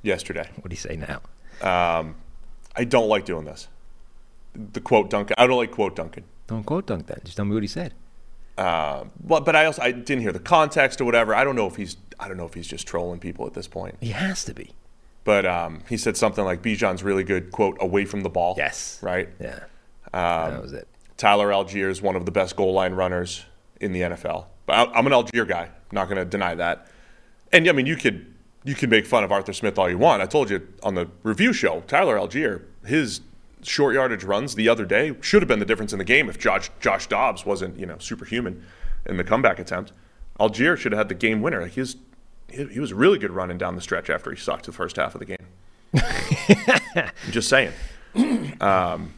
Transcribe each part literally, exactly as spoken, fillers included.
yesterday. What do you say now? Um, I don't like doing this. The quote Duncan. I don't like quote Duncan. Don't quote Dunk that. Just tell me what he said. Uh, but but I also I didn't hear the context or whatever. I don't know if he's I don't know if he's just trolling people at this point. He has to be. But um, he said something like Bijan's really good quote away from the ball. Yes. Right. Yeah. Um, that was it. Tyler Algier is one of the best goal line runners in the N F L. But I, I'm an Algier guy. I'm not going to deny that. And I mean, you could you can make fun of Arthur Smith all you want. I told you on the review show, Tyler Algier, his short yardage runs the other day should have been the difference in the game if Josh Josh Dobbs wasn't, you know, superhuman in the comeback attempt. Algier should have had the game winner. He was, he was really good running down the stretch after he sucked the first half of the game. I'm just saying. Um,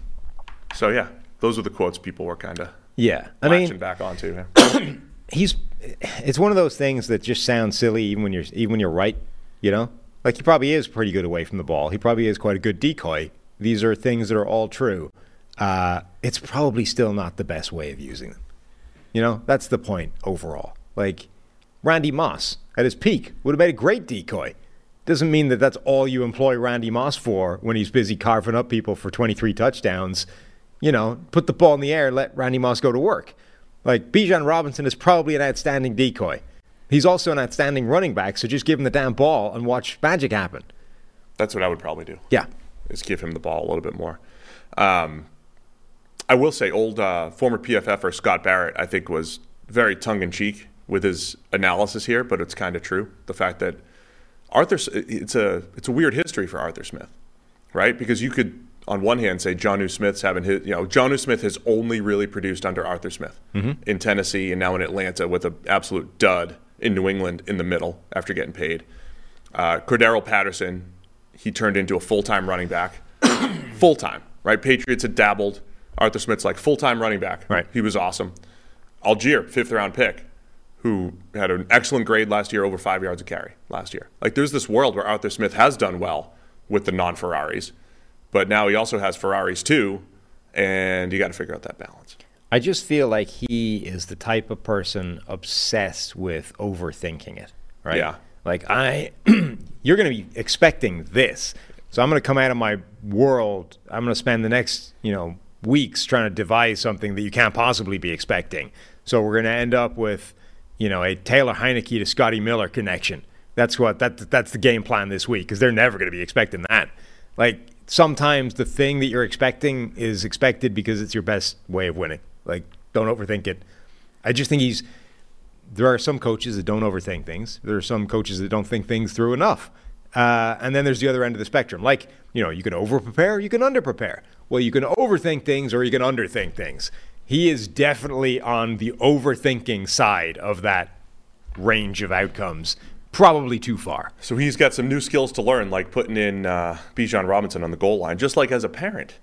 so, yeah, those are the quotes people were kind of yeah, I mean, back on to. Yeah. He's, it's one of those things that just sounds silly even when you're even when you're right, you know? Like, he probably is pretty good away from the ball. He probably is quite a good decoy. These are things that are all true. Uh, it's probably still not the best way of using them. You know, that's the point overall. Like, Randy Moss at his peak would have made a great decoy. Doesn't mean that that's all you employ Randy Moss for when he's busy carving up people for twenty-three touchdowns. You know, put the ball in the air, let Randy Moss go to work. Like, Bijan Robinson is probably an outstanding decoy. He's also an outstanding running back, so just give him the damn ball and watch magic happen. That's what I would probably do. Yeah. Is give him the ball a little bit more. Um, I will say, old uh, former P F F er Scott Barrett, I think, was very tongue in cheek with his analysis here, but it's kind of true. The fact that Arthur, it's a it's a weird history for Arthur Smith, right? Because you could, on one hand, say Jonnu Smith's having his, you know, Jonnu Smith has only really produced under Arthur Smith mm-hmm. in Tennessee and now in Atlanta with an absolute dud in New England in the middle after getting paid. Uh, Cordarrelle Patterson, he turned into a full-time running back. full-time, right? Patriots had dabbled. Arthur Smith's like, full-time running back. Right. He was awesome. Algier, fifth-round pick, who had an excellent grade last year, over five yards a carry last year. Like, there's this world where Arthur Smith has done well with the non-Ferraris, but now he also has Ferraris too, and you got to figure out that balance. I just feel like he is the type of person obsessed with overthinking it, right? Yeah. Like, I, you're going to be expecting this, so I'm going to come out of my world. I'm going to spend the next, you know, weeks trying to devise something that you can't possibly be expecting. So we're going to end up with, you know, a Taylor Heineke to Scotty Miller connection. That's what that that's the game plan this week, because they're never going to be expecting that. Like, sometimes the thing that you're expecting is expected because it's your best way of winning. Like, don't overthink it. I just think he's there are some coaches that don't overthink things. There are some coaches that don't think things through enough. Uh, and then there's the other end of the spectrum. Like, you know, you can over-prepare, you can under-prepare. Well, you can overthink things or you can underthink things. He is definitely on the overthinking side of that range of outcomes, probably too far. So he's got some new skills to learn, like putting in uh, Bijan Robinson on the goal line, just like as a parent.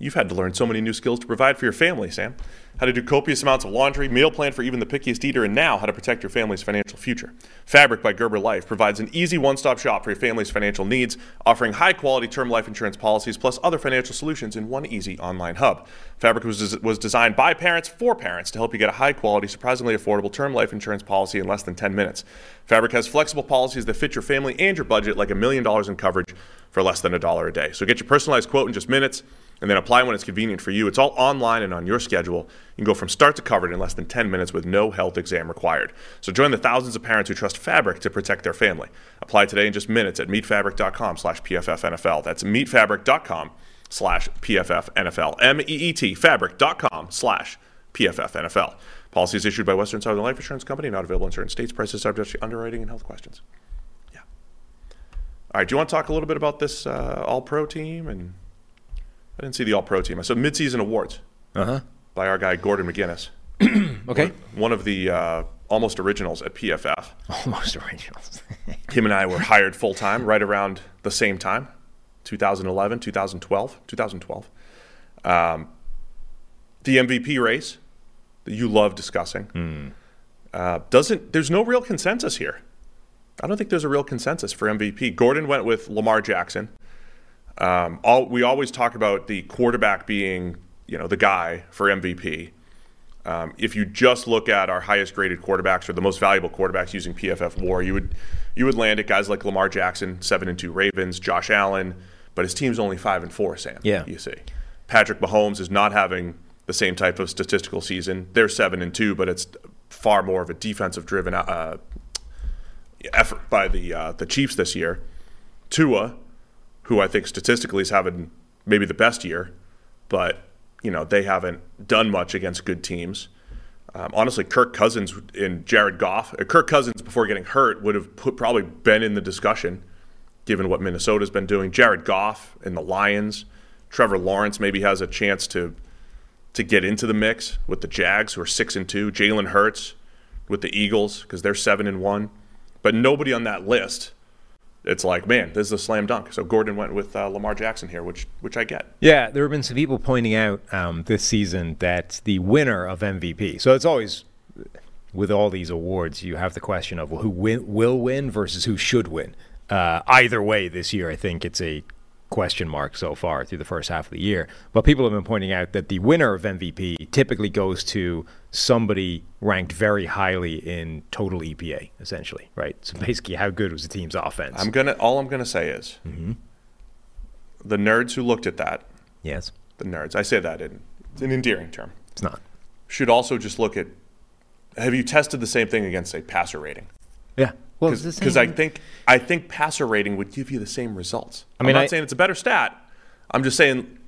You've had to learn so many new skills to provide for your family, Sam. How to do copious amounts of laundry, meal plan for even the pickiest eater, and now how to protect your family's financial future. Fabric by Gerber Life provides an easy one-stop shop for your family's financial needs, offering high-quality term life insurance policies plus other financial solutions in one easy online hub. Fabric was des- was designed by parents for parents to help you get a high-quality, surprisingly affordable term life insurance policy in less than ten minutes. Fabric has flexible policies that fit your family and your budget, like a million dollars in coverage for less than a dollar a day. So get your personalized quote in just minutes, and then apply when it's convenient for you. It's all online and on your schedule. You can go from start to covered in less than ten minutes with no health exam required. So join the thousands of parents who trust Fabric to protect their family. Apply today in just minutes at meet fabric dot com slash P F F N F L. That's meet fabric dot com slash P F F N F L. M E E T, fabric dot com slash P F F N F L. Policies issued by Western Southern Life Insurance Company, not available in certain states. Prices subject to underwriting and health questions. Yeah. All right, do you want to talk a little bit about this uh, all-pro team and... I didn't see the All-Pro team. I saw midseason awards uh-huh. by our guy Gordon McGinnis. Okay. One of the uh, almost originals at P F F. Almost originals. Him and I were hired full-time right around the same time, twenty eleven, twenty twelve. twenty twelve. Um, the M V P race that you love discussing. Mm. Uh, doesn't. There's no real consensus here. I don't think there's a real consensus for M V P. Gordon went with Lamar Jackson. Um, all, we always talk about the quarterback being, you know, the guy for M V P. Um, if you just look at our highest graded quarterbacks or the most valuable quarterbacks using P F F WAR, you would you would land at guys like Lamar Jackson, seven and two Ravens, Josh Allen, but his team's only five and four. Sam, yeah, you see, Patrick Mahomes is not having the same type of statistical season. They're seven and two, but it's far more of a defensive driven uh, effort by the uh, the Chiefs this year. Tua, who I think statistically is having maybe the best year, but, you know, they haven't done much against good teams. Um, honestly, Kirk Cousins and Jared Goff, Kirk Cousins before getting hurt would have put, probably been in the discussion, given what Minnesota's been doing. Jared Goff and the Lions, Trevor Lawrence maybe has a chance to to get into the mix with the Jags, who are six and two. Jalen Hurts with the Eagles, because they're seven and one. But nobody on that list. It's like, man, this is a slam dunk. So Gordon went with uh, Lamar Jackson here, which which I get. Yeah, there have been some people pointing out um, this season that the winner of M V P, so it's always, with all these awards, you have the question of well, who win, will win versus who should win. Uh, either way this year, I think it's a question mark so far through the first half of the year. But people have been pointing out that the winner of M V P typically goes to somebody ranked very highly in total E P A, essentially, right? So basically, how good was the team's offense? I'm gonna. All I'm gonna say is mm-hmm. the nerds who looked at that. Yes. The nerds. I say that in it's an endearing term. It's not. Should also just look at. Have you tested the same thing against, say, passer rating? Yeah. Well, because I think I think passer rating would give you the same results. I mean, I'm not I, saying it's a better stat. I'm just saying.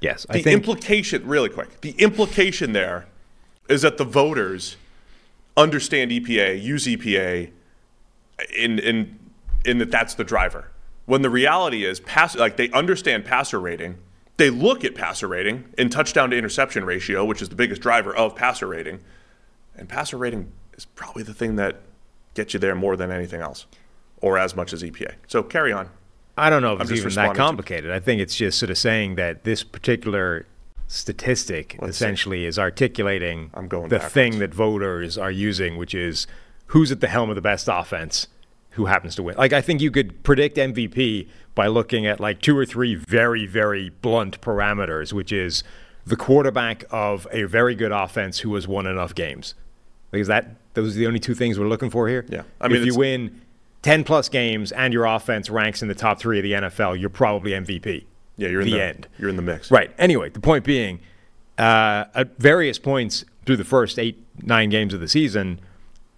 Yes. The I think, implication, really quick. The implication there. Is that the voters understand E P A, use E P A, in in in that that's the driver. When the reality is, pass like they understand passer rating, they look at passer rating and touchdown to interception ratio, which is the biggest driver of passer rating, and passer rating is probably the thing that gets you there more than anything else, or as much as E P A. So carry on. I don't know if I'm it's even that complicated. I think it's just sort of saying that this particular statistic Let's essentially see. is articulating I'm going the backwards. thing that voters are using, which is who's at the helm of the best offense, who happens to win. Like, I think you could predict M V P by looking at like two or three very, very blunt parameters, which is the quarterback of a very good offense who has won enough games. Because that those are the only two things we're looking for here. Yeah, I mean, if you win ten plus games and your offense ranks in the top three of the N F L, you're probably M V P. Yeah, you're in the, the end. You're in the mix. Right. Anyway, the point being, uh, at various points through the first eight, nine games of the season,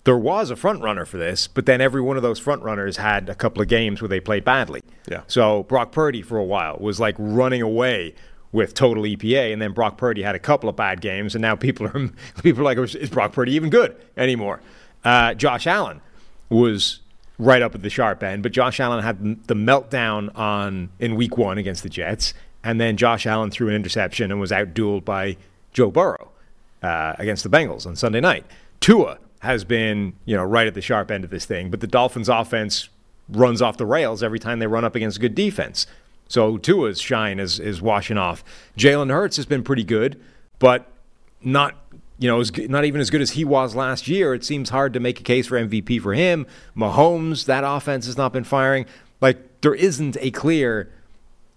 there was a front runner for this, but then every one of those front runners had a couple of games where they played badly. Yeah. So Brock Purdy for a while was like running away with total E P A, and then Brock Purdy had a couple of bad games, and now people are people are like, is Brock Purdy even good anymore? Uh, Josh Allen was right up at the sharp end, but Josh Allen had the meltdown on in week one against the Jets, and then Josh Allen threw an interception and was outdueled by Joe Burrow uh, against the Bengals on Sunday night. Tua has been, you know, right at the sharp end of this thing, but the Dolphins' offense runs off the rails every time they run up against good defense. So Tua's shine is is washing off. Jalen Hurts has been pretty good, but not you know as, not even as good as he was last year. It seems hard to make a case for M V P for him. Mahomes, that offense has not been firing. Like, there isn't a clear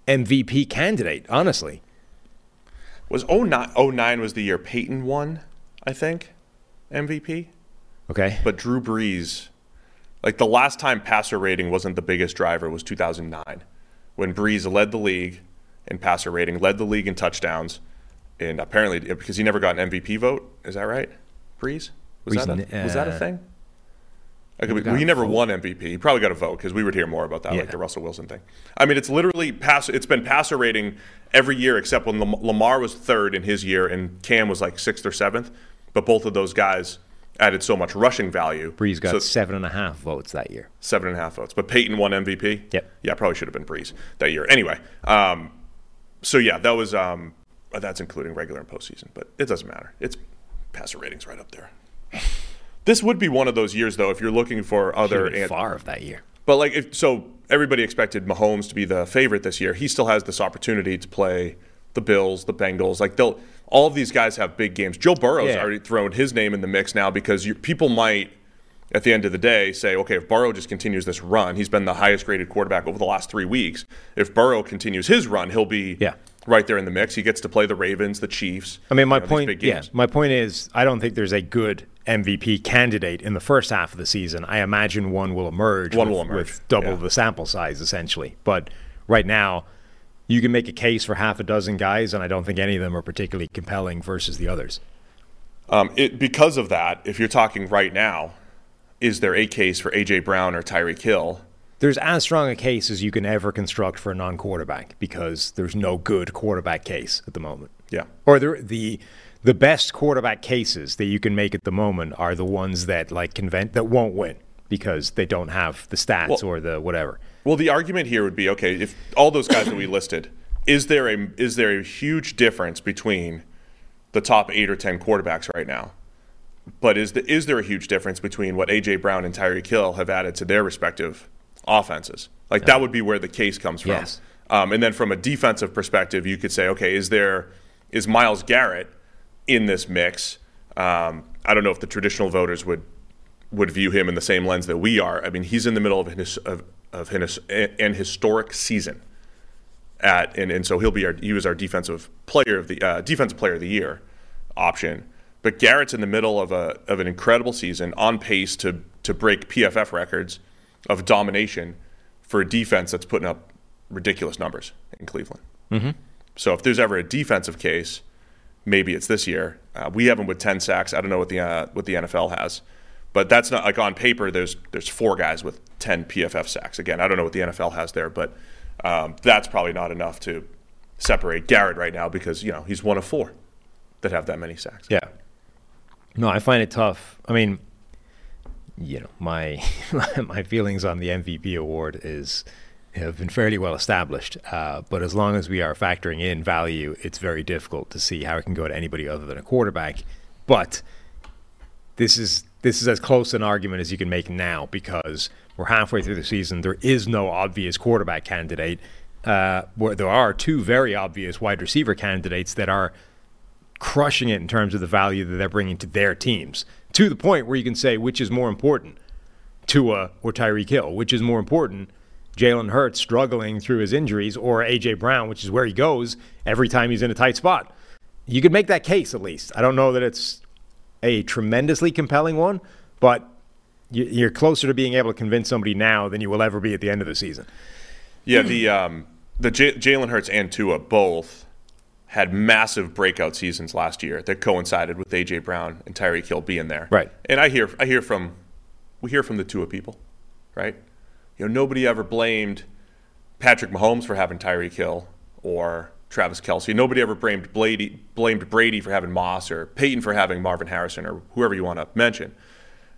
M V P candidate, honestly. Was oh nine was the year Peyton won, I think, M V P? Okay. But Drew Brees, like the last time passer rating wasn't the biggest driver was two thousand nine. When Brees led the league in passer rating, led the league in touchdowns, and apparently because he never got an M V P vote, is that right? Brees was Brees, that a, uh, was that a thing? Like, we, he never vote. won M V P. He probably got a vote because we would hear more about that, yeah. like the Russell Wilson thing. I mean, it's literally pass. It's been passer rating every year except when Lamar was third in his year and Cam was like sixth or seventh. But both of those guys added so much rushing value. Brees got so, seven and a half votes that year. Seven and a half votes. But Peyton won M V P? Yep. Yeah, probably should have been Brees that year. Anyway, um, so yeah, that was um, that's including regular and postseason, but it doesn't matter. It's passer ratings right up there. This would be one of those years, though, if you're looking for other. Ant- far of that year. But like, if, so everybody expected Mahomes to be the favorite this year. He still has this opportunity to play the Bills, the Bengals. Like, they'll. All of these guys have big games. Joe Burrow's yeah. already thrown his name in the mix now because you, people might, at the end of the day, say, okay, if Burrow just continues this run, he's been the highest-graded quarterback over the last three weeks. If Burrow continues his run, he'll be yeah. right there in the mix. He gets to play the Ravens, the Chiefs. I mean, my you know, point, yeah, my point is I don't think there's a good M V P candidate in the first half of the season. I imagine one will emerge, one with, will emerge. with double yeah. the sample size, essentially. But right now, you can make a case for half a dozen guys, and I don't think any of them are particularly compelling versus the others. Um, it, because of that, if you're talking right now, is there a case for A J. Brown or Tyreek Hill? There's as strong a case as you can ever construct for a non-quarterback because there's no good quarterback case at the moment. Yeah. Or the the, the best quarterback cases that you can make at the moment are the ones that like convent that won't win because they don't have the stats well, or the whatever. Well, the argument here would be, okay, if all those guys that we listed, is there a is there a huge difference between the top eight or ten quarterbacks right now? But is the, is there a huge difference between what A J. Brown and Tyreek Hill have added to their respective offenses? Like, that would be where the case comes from. Yes. Um, and then from a defensive perspective, you could say, okay, is there is Miles Garrett in this mix? Um, I don't know if the traditional voters would would view him in the same lens that we are. I mean, he's in the middle of his of, of an historic season, at and, and so he'll be our he was our defensive player of the uh, defensive player of the year option. But Garrett's in the middle of a of an incredible season, on pace to to break P F F records of domination for a defense that's putting up ridiculous numbers in Cleveland. Mm-hmm. So if there's ever a defensive case, maybe it's this year. Uh, we have him with ten sacks. I don't know what the uh, what the N F L has. But that's not like on paper. There's there's four guys with ten P F F sacks. Again, I don't know what the N F L has there, but um, that's probably not enough to separate Garrett right now because you know he's one of four that have that many sacks. Yeah. No, I find it tough. I mean, you know, my my feelings on the M V P award is have been fairly well established. Uh, but as long as we are factoring in value, it's very difficult to see how it can go to anybody other than a quarterback. But this is this is as close an argument as you can make now, because we're halfway through the season. There is no obvious quarterback candidate. Uh, where there are two very obvious wide receiver candidates that are crushing it in terms of the value that they're bringing to their teams, to the point where you can say, which is more important, Tua or Tyreek Hill? Which is more important, Jalen Hurts struggling through his injuries, or A J. Brown, which is where he goes every time he's in a tight spot? You could make that case, at least. I don't know that it's a tremendously compelling one, but you're closer to being able to convince somebody now than you will ever be at the end of the season. Yeah, the um, the J- Jalen Hurts and Tua both had massive breakout seasons last year that coincided with A J. Brown and Tyreek Hill being there. Right. And I hear I hear from we hear from the Tua people, right? You know, nobody ever blamed Patrick Mahomes for having Tyreek Hill or Travis Kelce. Nobody ever blamed Brady, blamed Brady for having Moss, or Peyton for having Marvin Harrison, or whoever you want to mention.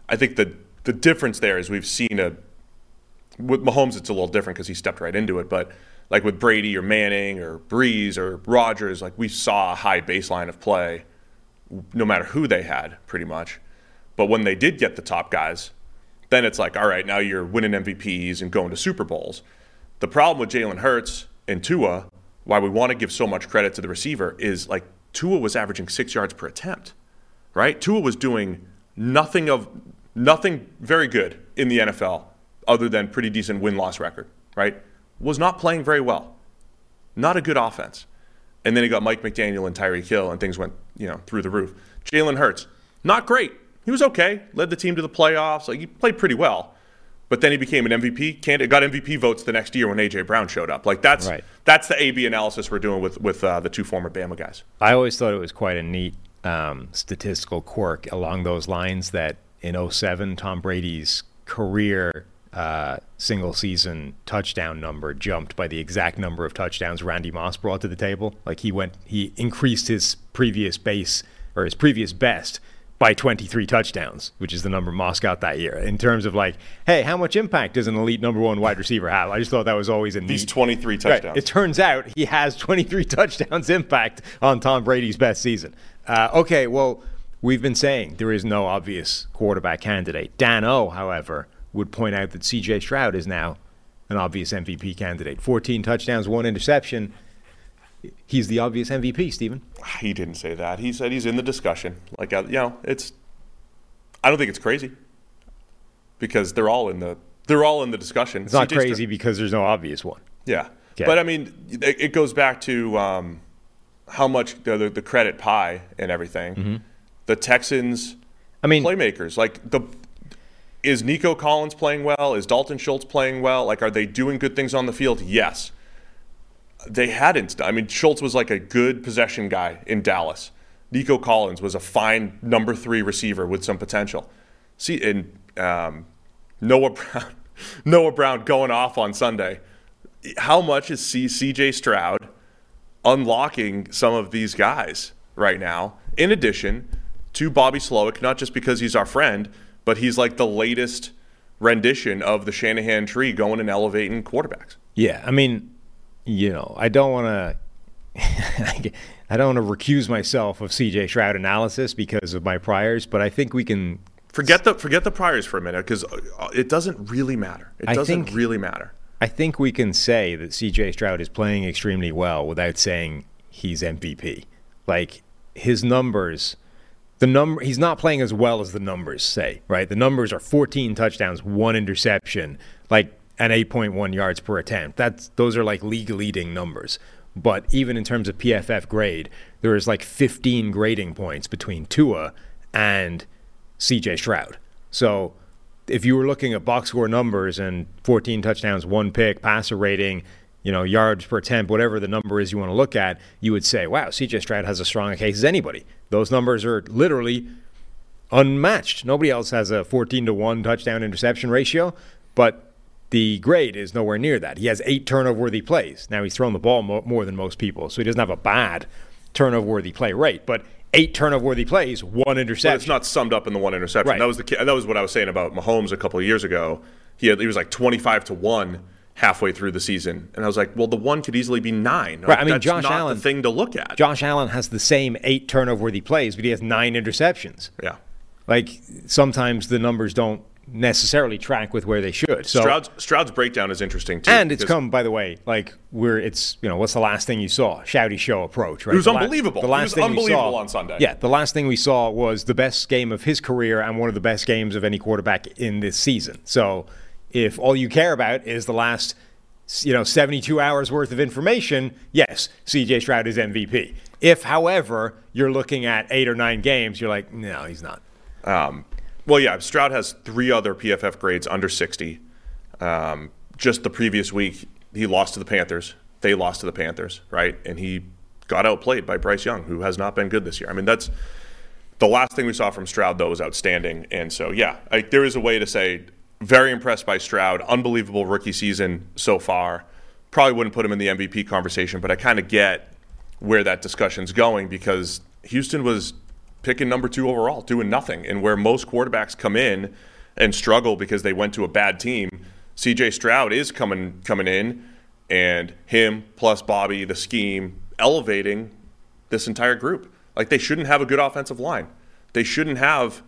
I think the the difference there is we've seen a with Mahomes, it's a little different because he stepped right into it. But like with Brady or Manning or Breeze or Rodgers, like we saw a high baseline of play no matter who they had, pretty much. But when they did get the top guys, then it's like, all right, now you're winning M V Ps and going to Super Bowls. The problem with Jalen Hurts and Tua, why we want to give so much credit to the receiver, is like Tua was averaging six yards per attempt, right? Tua was doing nothing of nothing very good in the N F L other than pretty decent win-loss record, right? Was not playing very well. Not a good offense. And then he got Mike McDaniel and Tyreek Hill, and things went, you know, through the roof. Jalen Hurts, not great. He was okay. Led the team to the playoffs. Like, he played pretty well. But then he became an M V P candidate. Got M V P votes the next year when A J. Brown showed up. Like, that's right. That's the A B analysis we're doing with, with uh, the two former Bama guys. I always thought it was quite a neat um, statistical quirk along those lines that in oh seven, Tom Brady's career – Uh, single season touchdown number jumped by the exact number of touchdowns Randy Moss brought to the table. Like he went, he increased his previous base or his previous best by twenty-three touchdowns, which is the number Moss got that year. In terms of like, hey, how much impact does an elite number one wide receiver have? I just thought that was always a neat. These twenty-three touchdowns. Right. It turns out he has twenty-three touchdowns impact on Tom Brady's best season. Uh, okay, well, we've been saying there is no obvious quarterback candidate. Dan O, however, would point out that C J. Stroud is now an obvious M V P candidate. fourteen touchdowns, one interception. He's the obvious M V P, Stephen. He didn't say that. He said he's in the discussion. Like, you know, it's – I don't think it's crazy because they're all in the they're all in the discussion. It's not crazy because there's no obvious one. Yeah. Okay. But, I mean, it goes back to um, how much the, the credit pie and everything. Mm-hmm. The Texans, I mean, playmakers, like the – is Nico Collins playing well? Is Dalton Schultz playing well? Like, are they doing good things on the field? Yes. They hadn't. I mean, Schultz was like a good possession guy in Dallas. Nico Collins was a fine number three receiver with some potential. See, and um, Noah Brown, Noah Brown going off on Sunday. How much is C J. Stroud unlocking some of these guys right now? In addition to Bobby Slowick, not just because he's our friend, but he's like the latest rendition of the Shanahan tree going and elevating quarterbacks. Yeah, I mean, you know, I don't want to – I don't want to recuse myself of C J. Stroud analysis because of my priors, but I think we can – Forget the forget the priors for a minute because it doesn't really matter. It doesn't think, really matter. I think we can say that C J. Stroud is playing extremely well without saying he's M V P. Like, his numbers – The number he's not playing as well as the numbers say, right? The numbers are fourteen touchdowns, one interception, like an eight point one yards per attempt. That's those are like league leading numbers. But even in terms of P F F grade, there is like fifteen grading points between Tua and C J. Stroud. So if you were looking at box score numbers and fourteen touchdowns, one pick, passer rating, you know, yards per attempt, whatever the number is you want to look at, you would say, wow, C J. Stroud has as strong a case as anybody. Those numbers are literally unmatched. Nobody else has a fourteen to one touchdown interception ratio, but the grade is nowhere near that. He has eight turnover-worthy plays. Now, he's thrown the ball mo- more than most people, so he doesn't have a bad turnover-worthy play rate, but eight turnover-worthy plays, one interception. But it's not summed up in the one interception. Right. That was the that was what I was saying about Mahomes a couple of years ago. He had, he was like twenty-five to one halfway through the season, and I was like, well, the one could easily be nine. Right. Like, I mean, that's Josh not Allen, the thing to look at. Josh Allen has the same eight turnover-worthy plays, but he has nine interceptions. Yeah. Like, sometimes the numbers don't necessarily track with where they should. So Stroud's, Stroud's breakdown is interesting too, and it's come, by the way, like where it's, you know, what's the last thing you saw? Shouty show approach, right? It was the unbelievable. La- the last it was thing unbelievable we saw, on Sunday. Yeah, the last thing we saw was the best game of his career and one of the best games of any quarterback in this season. So if all you care about is the last, you know, seventy-two hours worth of information, yes, C J. Stroud is M V P. If, however, you're looking at eight or nine games, you're like, no, he's not. Um, Well, yeah, Stroud has three other P F F grades under sixty. Um, just the previous week, he lost to the Panthers. They lost to the Panthers, right? And he got outplayed by Bryce Young, who has not been good this year. I mean, that's the last thing we saw from Stroud, though, was outstanding. And so, yeah, I, there is a way to say very impressed by Stroud. Unbelievable rookie season so far. Probably wouldn't put him in the M V P conversation, but I kind of get where that discussion's going because Houston was – picking number two overall, doing nothing. And where most quarterbacks come in and struggle because they went to a bad team, C J. Stroud is coming coming in, and him plus Bobby, the scheme, elevating this entire group. Like, they shouldn't have a good offensive line. They shouldn't have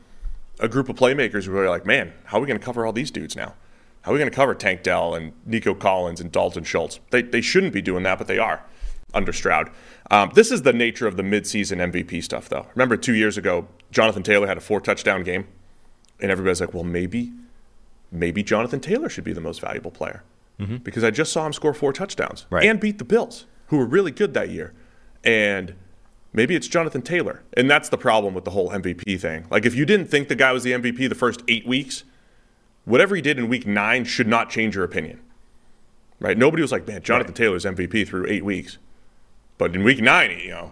a group of playmakers where they're like, man, how are we going to cover all these dudes now? How are we going to cover Tank Dell and Nico Collins and Dalton Schultz? They, they shouldn't be doing that, but they are. Under Stroud. Um, this is the nature of the midseason M V P stuff, though. Remember, two years ago, Jonathan Taylor had a four-touchdown game, and everybody's like, well, maybe maybe Jonathan Taylor should be the most valuable player mm-hmm. because I just saw him score four touchdowns right. and beat the Bills, who were really good that year. And maybe it's Jonathan Taylor. And that's the problem with the whole M V P thing. Like, if you didn't think the guy was the M V P the first eight weeks, whatever he did in week nine should not change your opinion. Right? Nobody was like, man, Jonathan right. Taylor's M V P through eight weeks. But in week nine, you know,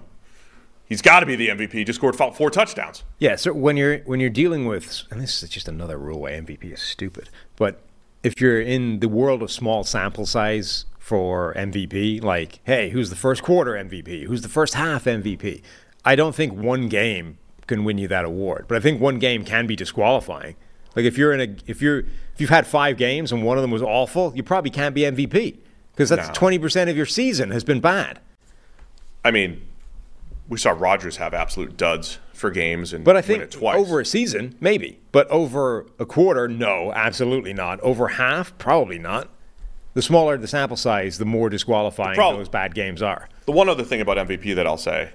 he's got to be the M V P. He just scored four touchdowns. Yeah, so when you're when you're dealing with, and this is just another rule why M V P is stupid, but if you're in the world of small sample size for M V P, like, hey, who's the first quarter M V P? Who's the first half M V P? I don't think one game can win you that award, but I think one game can be disqualifying. Like if you're in a if you're if you've had five games and one of them was awful, you probably can't be M V P because that's no. twenty percent of your season has been bad. I mean, we saw Rodgers have absolute duds for games and but I think win it twice. Over a season, maybe. But over a quarter, no, absolutely not. Over half, probably not. The smaller the sample size, the more disqualifying the problem, those bad games are. The one other thing about M V P that I'll say,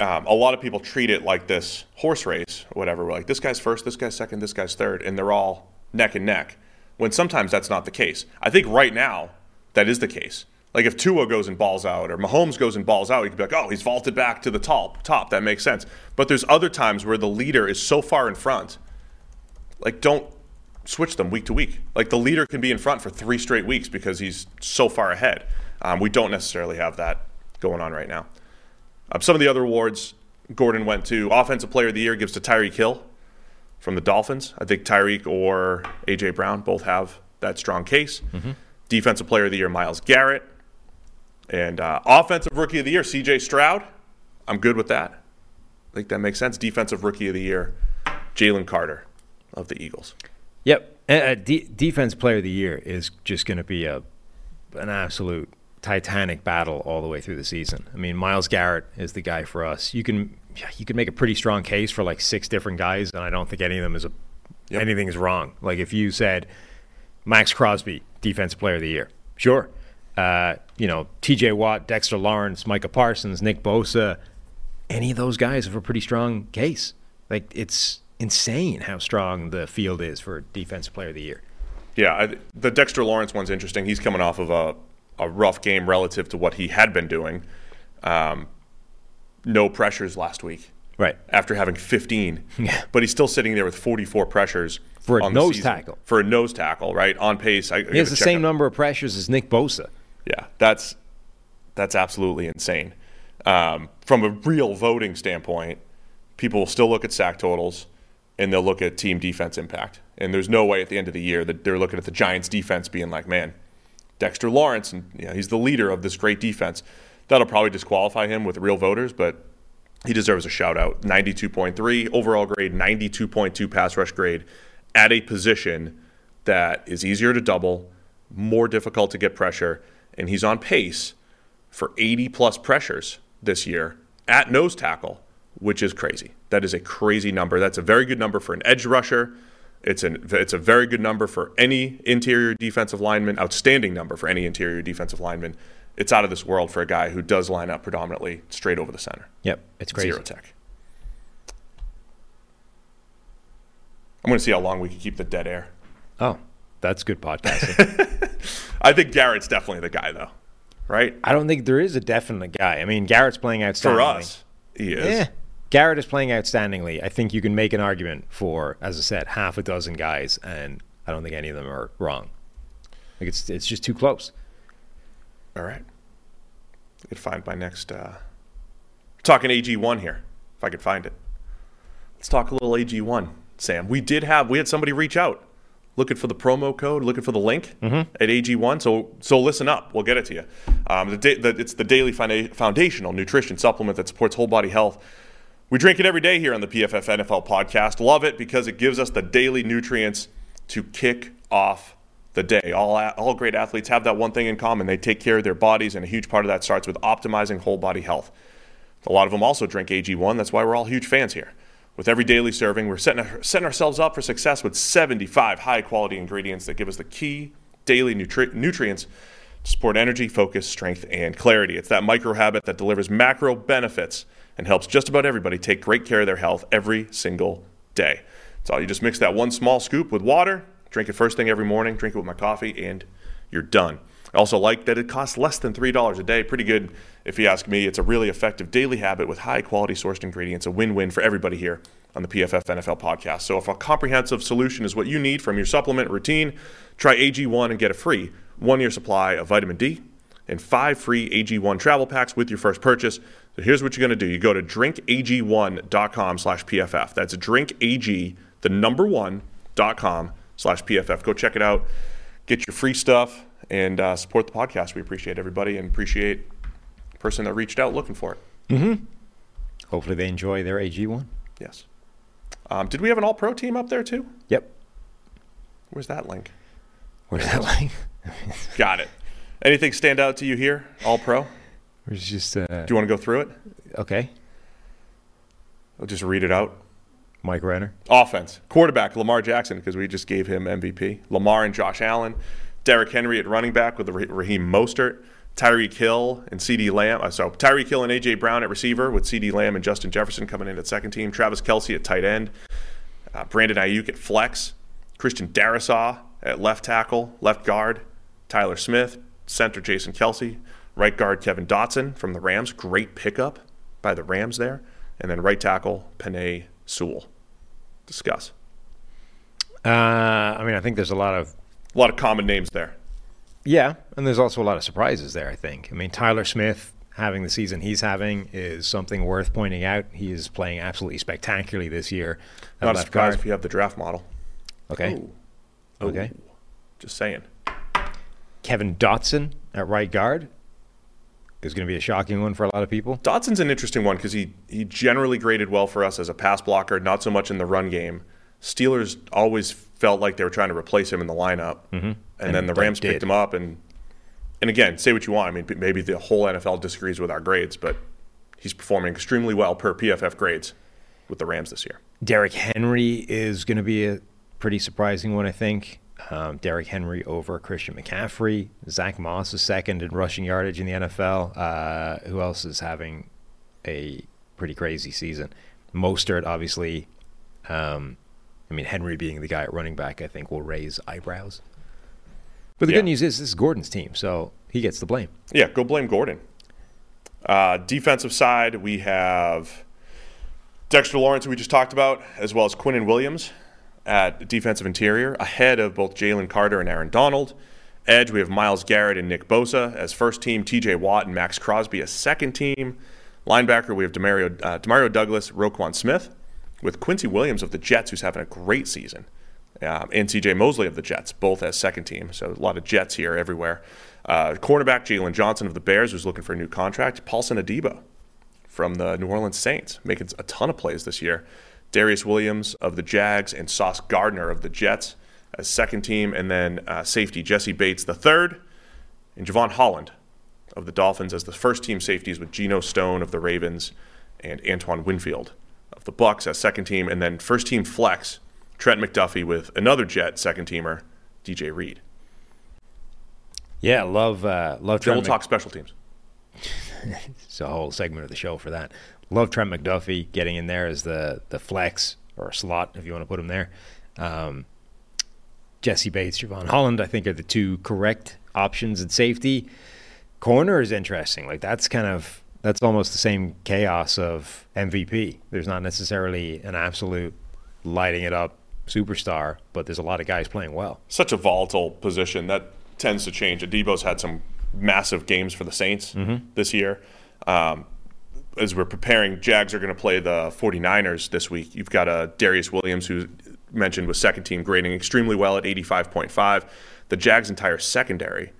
um, a lot of people treat it like this horse race, whatever. We're like, this guy's first, this guy's second, this guy's third, and they're all neck and neck, when sometimes that's not the case. I think right now that is the case. Like if Tua goes and balls out or Mahomes goes and balls out, you could be like, oh, he's vaulted back to the top. top. That makes sense. But there's other times where the leader is so far in front. Like, don't switch them week to week. Like, the leader can be in front for three straight weeks because he's so far ahead. Um, we don't necessarily have that going on right now. Um, some of the other awards Gordon went to, Offensive Player of the Year gives to Tyreek Hill from the Dolphins. I think Tyreek or A J. Brown both have that strong case. Mm-hmm. Defensive Player of the Year, Miles Garrett. And uh, Offensive Rookie of the Year, C J. Stroud. I'm good with that. I think that makes sense. Defensive Rookie of the Year, Jalen Carter of the Eagles. Yep. Uh, D- Defense Player of the Year is just going to be a an absolute titanic battle all the way through the season. I mean, Myles Garrett is the guy for us. You can you can make a pretty strong case for like six different guys, and I don't think any of them is a yep. anything is wrong. Like if you said Max Crosby, Defensive Player of the Year, sure. Uh, you know, T J. Watt, Dexter Lawrence, Micah Parsons, Nick Bosa, any of those guys have a pretty strong case. Like, it's insane how strong the field is for Defensive Player of the Year. Yeah, I, the Dexter Lawrence one's interesting. He's coming off of a, a rough game relative to what he had been doing. Um, no pressures last week. Right. After having fifteen. Yeah. But he's still sitting there with forty-four pressures. For a nose tackle. For a nose tackle, right? On pace. I, he has the same number of pressures as Nick Bosa. Yeah, that's that's absolutely insane. Um, from a real voting standpoint, people will still look at sack totals, and they'll look at team defense impact. And there's no way at the end of the year that they're looking at the Giants' defense being like, man, Dexter Lawrence, and you know, he's the leader of this great defense. That'll probably disqualify him with real voters, but he deserves a shout out. ninety-two point three overall grade, ninety-two point two pass rush grade at a position that is easier to double, more difficult to get pressure, and he's on pace for eighty plus pressures this year at nose tackle, which is crazy. That is a crazy number. That's a very good number for an edge rusher. It's an it's a very good number for any interior defensive lineman, outstanding number for any interior defensive lineman. It's out of this world for a guy who does line up predominantly straight over the center. Yep, it's crazy. Zero tech. I'm going to see how long we can keep the dead air. Oh, that's good podcasting. I think Garrett's definitely the guy, though, right? I don't think there is a definite guy. I mean, Garrett's playing outstandingly. For us, he is. Yeah. Garrett is playing outstandingly. I think you can make an argument for, as I said, half a dozen guys, and I don't think any of them are wrong. Like it's it's just too close. All right. I could find my next uh... – talking A G one here, if I could find it. Let's talk a little A G one, Sam. We did have – we had somebody reach out looking for the promo code, looking for the link mm-hmm. at A G one. So so listen up. We'll get it to you. Um, the da- the, it's the daily fina- foundational nutrition supplement that supports whole body health. We drink it every day here on the P F F N F L podcast. Love it because it gives us the daily nutrients to kick off the day. All all great athletes have that one thing in common. They take care of their bodies, and a huge part of that starts with optimizing whole body health. A lot of them also drink A G one. That's why we're all huge fans here. With every daily serving, we're setting, setting ourselves up for success with seventy-five high-quality ingredients that give us the key daily nutri- nutrients to support energy, focus, strength, and clarity. It's that microhabit that delivers macro benefits and helps just about everybody take great care of their health every single day. So you just mix that one small scoop with water, drink it first thing every morning, drink it with my coffee, and you're done. I also like that it costs less than three dollars a day. Pretty good, if you ask me. It's a really effective daily habit with high-quality sourced ingredients, a win-win for everybody here on the P F F N F L podcast. So if a comprehensive solution is what you need from your supplement routine, try A G one and get a free one-year supply of vitamin D and five free A G one travel packs with your first purchase. So here's what you're going to do. You go to drink A G one dot com slash P F F. That's drinkag, the number one, dot com slash PFF. Go check it out. Get your free stuff and uh, support the podcast. We appreciate everybody and appreciate the person that reached out looking for it. Mm-hmm. Hopefully they enjoy their A G one. Yes. Um, did we have an all-pro team up there too? Yep. Where's that link? Where's that link? Got it. Anything stand out to you here, all-pro? It's just, uh, do you want to go through it? Okay. I'll just read it out. Mike Renner. Offense. Quarterback, Lamar Jackson, because we just gave him M V P. Lamar and Josh Allen. Derrick Henry at running back with Raheem Mostert. Tyreek Hill and C D Lamb. Uh, so Tyreek Hill and A J. Brown at receiver with C D Lamb and Justin Jefferson coming in at second team. Travis Kelce at tight end. Uh, Brandon Ayuk at flex. Christian Darrisaw at left tackle, left guard. Tyler Smith. Center Jason Kelce. Right guard Kevin Dotson from the Rams. Great pickup by the Rams there. And then right tackle Penei Sewell. Discuss. Uh, I mean, I think there's a lot of... A lot of common names there. Yeah, and there's also a lot of surprises there, I think. I mean, Tyler Smith having the season he's having is something worth pointing out. He is playing absolutely spectacularly this year. Not a surprise guard. If you have the draft model. Okay. Ooh. Okay. Ooh. Just saying. Kevin Dotson at right guard. It's going to be a shocking one for a lot of people. Dotson's an interesting one because he, he generally graded well for us as a pass blocker, not so much in the run game. Steelers always felt like they were trying to replace him in the lineup, mm-hmm. and, and then the Rams did. picked him up. And and again, say what you want. I mean, maybe the whole N F L disagrees with our grades, but he's performing extremely well per P F F grades with the Rams this year. Derrick Henry is going to be a pretty surprising one, I think. Um, Derrick Henry over Christian McCaffrey. Zach Moss is second in rushing yardage in the N F L. Uh, who else is having a pretty crazy season? Mostert, obviously. Um, I mean, Henry being the guy at running back, I think, will raise eyebrows. But the yeah. good news is this is Gordon's team, so he gets the blame. Yeah, go blame Gordon. Uh, defensive side, we have Dexter Lawrence, who we just talked about, as well as Quinnen Williams at defensive interior, ahead of both Jalen Carter and Aaron Donald. Edge, we have Miles Garrett and Nick Bosa as first team, T J Watt and Max Crosby as second team. Linebacker, we have Demario, uh, Demario Douglas, Roquan Smith, with Quincy Williams of the Jets, who's having a great season, um, and C J Mosley of the Jets, both as second team. So a lot of Jets here everywhere. Uh, cornerback, Jalen Johnson of the Bears, who's looking for a new contract. Paulson Adebo from the New Orleans Saints, making a ton of plays this year. Darius Williams of the Jags and Sauce Gardner of the Jets as second team. And then uh, safety Jesse Bates the third, and Javon Holland of the Dolphins as the first team safeties, with Geno Stone of the Ravens and Antoine Winfield of the Bucks as second team. And then first team flex, Trent McDuffie with another Jet second teamer, D J Reed. Yeah, love uh, love. Then we'll Mc... talk special teams. It's a whole segment of the show for that. Love Trent McDuffie getting in there as the the flex or slot, if you want to put him there. Um, Jesse Bates, Javon Holland, I think, are the two correct options at safety. Corner is interesting. Like that's kind of that's almost the same chaos of M V P. There's not necessarily an absolute lighting it up superstar, but there's a lot of guys playing well. Such a volatile position that tends to change. Adebo's had some massive games for the Saints mm-hmm. this year. Um, as we're preparing, Jags are going to play the forty-niners this week. You've got uh, Darius Williams, who mentioned was second team grading extremely well at eighty-five point five. The Jags' entire secondary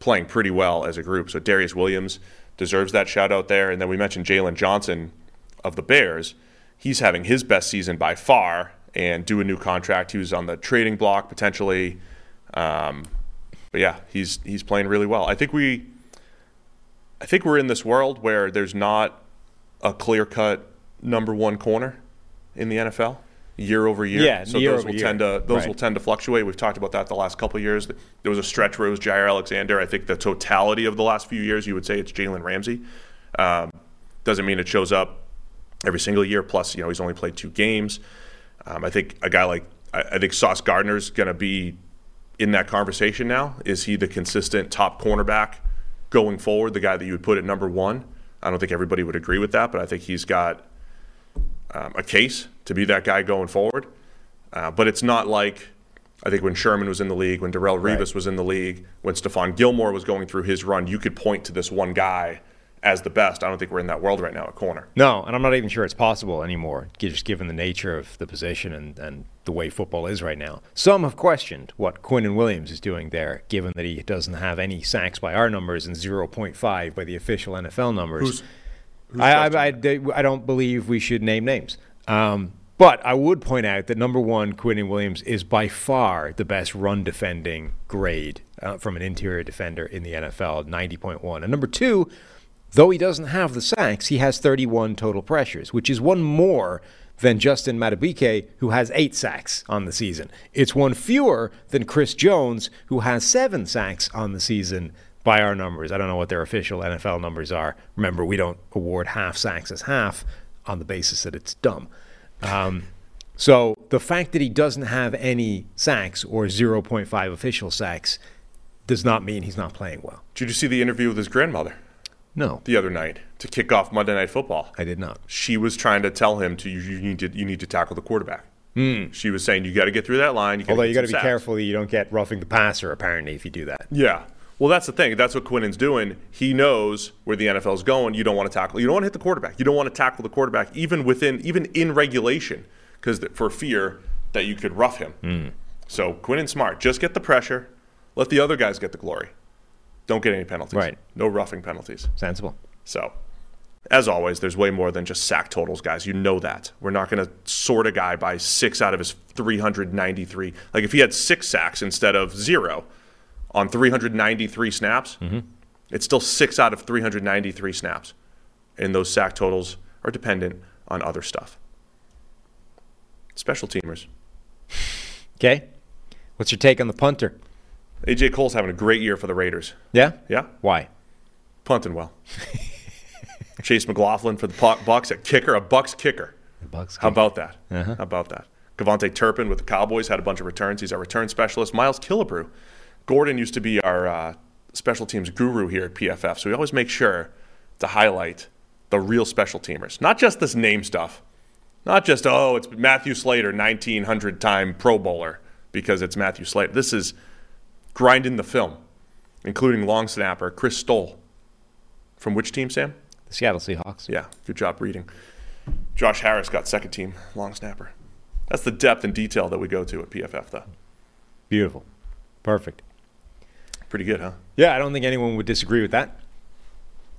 playing pretty well as a group. So Darius Williams deserves that shout out there. And then we mentioned Jalen Johnson of the Bears. He's having his best season by far and due a new contract. He was on the trading block potentially. Um, But yeah, he's he's playing really well. I think we, I think we're in this world where there's not a clear-cut number one corner in the N F L year over year. Yeah, so year those over will year. tend to those right. will tend to fluctuate. We've talked about that the last couple of years. There was a stretch where it was Jair Alexander. I think the totality of the last few years, you would say it's Jalen Ramsey. Um, doesn't mean it shows up every single year. Plus, you know, he's only played two games. Um, I think a guy like I, I think Sauce Gardner's going to be in that conversation now. Is he the consistent top cornerback going forward, the guy that you would put at number one? I don't think everybody would agree with that, but I think he's got um, a case to be that guy going forward. Uh, but it's not like, I think when Sherman was in the league, when Darrelle Revis right. was in the league, when Stephon Gilmore was going through his run, you could point to this one guy as the best. I don't think we're in that world right now at corner. No, and I'm not even sure it's possible anymore, just given the nature of the position and, and the way football is right now. Some have questioned what Quinnen Williams is doing there, given that he doesn't have any sacks by our numbers and zero point five by the official N F L numbers. Who's, who's I, I, I, they, I don't believe we should name names. Um, but I would point out that, number one, Quinnen Williams is by far the best run-defending grade uh, from an interior defender in the N F L, ninety point one. And number two, though he doesn't have the sacks, he has thirty-one total pressures, which is one more than Justin Madubuike, who has eight sacks on the season. It's one fewer than Chris Jones, who has seven sacks on the season by our numbers. I don't know what their official N F L numbers are. Remember, we don't award half sacks as half on the basis that it's dumb. Um, so the fact that he doesn't have any sacks or zero point five official sacks does not mean he's not playing well. Did you see the interview with his grandmother? No. The other night, to kick off Monday Night Football. I did not. She was trying to tell him to you, you need to you need to tackle the quarterback. Mm. She was saying you got to get through that line. You Although you got to be sacks. careful that you don't get roughing the passer, apparently, if you do that. Yeah. Well, that's the thing. That's what Quinnen's doing. He knows where the N F L's going. You don't want to tackle. You don't want to hit the quarterback. You don't want to tackle the quarterback, even within even in regulation, because for fear that you could rough him. Mm. So Quinnen's smart. Just get the pressure. Let the other guys get the glory. Don't get any penalties. Right. No roughing penalties. Sensible. So, as always, there's way more than just sack totals, guys. You know that. We're not going to sort a guy by six out of his three hundred ninety-three. Like, if he had six sacks instead of zero on three hundred ninety-three snaps, mm-hmm. it's still six out of three hundred ninety-three snaps. And those sack totals are dependent on other stuff. Special teamers. Okay. What's your take on the punter? A J. Cole's having a great year for the Raiders. Yeah? Yeah. Why? Punting well. Chase McLaughlin for the Bucks, a kicker, a Bucks kicker. A Bucks kicker. How about that? Uh-huh. How about that? Kevontae Turpin with the Cowboys had a bunch of returns. He's our return specialist. Miles Killebrew. Gordon used to be our uh, special teams guru here at P F F, so we always make sure to highlight the real special teamers. Not just this name stuff. Not just, oh, it's Matthew Slater, nineteen hundred-time Pro Bowler, because it's Matthew Slater. This is grinding the film, including long snapper Chris Stoll. From which team, Sam? The Seattle Seahawks. Yeah, good job reading. Josh Harris got second team long snapper. That's the depth and detail that we go to at P F F, though. Beautiful. Perfect. Pretty good, huh? Yeah, I don't think anyone would disagree with that.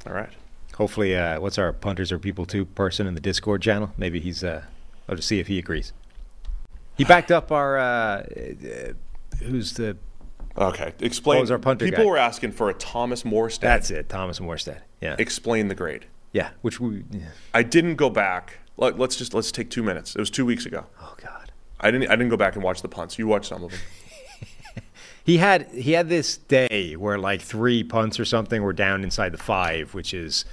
All right. Hopefully, uh, what's our punters or people too person in the Discord channel? Maybe he's, uh, I'll just see if he agrees. He backed up our, uh, who's the, okay, explain. What was our punter people guy? Were asking for a Thomas Morstead. That's it, Thomas Morstead. Yeah. Explain the grade. Yeah, which we, yeah. I didn't go back. Let's just, let's take two minutes. It was two weeks ago. Oh God. I didn't, I didn't go back and watch the punts. You watched some of them. He had, he had this day where like three punts or something were down inside the five, which is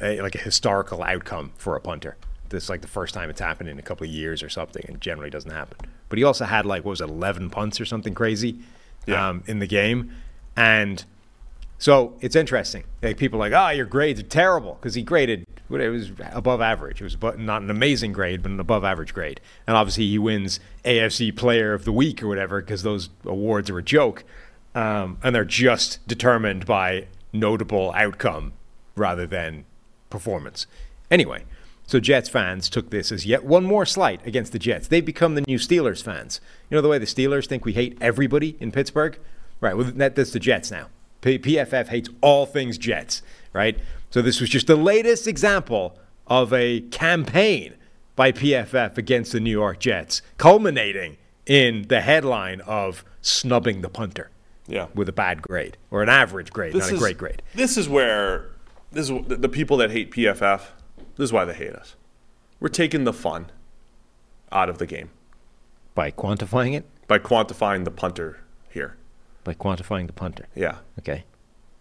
a, like a historical outcome for a punter. This is like the first time it's happened in a couple of years or something, and generally doesn't happen. But he also had like, what was it, eleven punts or something crazy, yeah. um, in the game. And so it's interesting. Like, people are like, oh, your grades are terrible, because he graded, it was above average. It was not an amazing grade, but an above average grade. And obviously he wins A F C Player of the Week or whatever, because those awards are a joke. Um, and they're just determined by notable outcome rather than performance. Anyway. So Jets fans took this as yet one more slight against the Jets. They become the new Steelers fans. You know the way the Steelers think we hate everybody in Pittsburgh? Right, well, that, that's the Jets now. P- PFF hates all things Jets, right? So this was just the latest example of a campaign by P F F against the New York Jets, culminating in the headline of snubbing the punter yeah. with a bad grade, or an average grade, this not is, a great grade. This is where this is, the people that hate P F F... This is why they hate us. We're taking the fun out of the game. By quantifying it? By quantifying the punter here. By quantifying the punter? Yeah. Okay.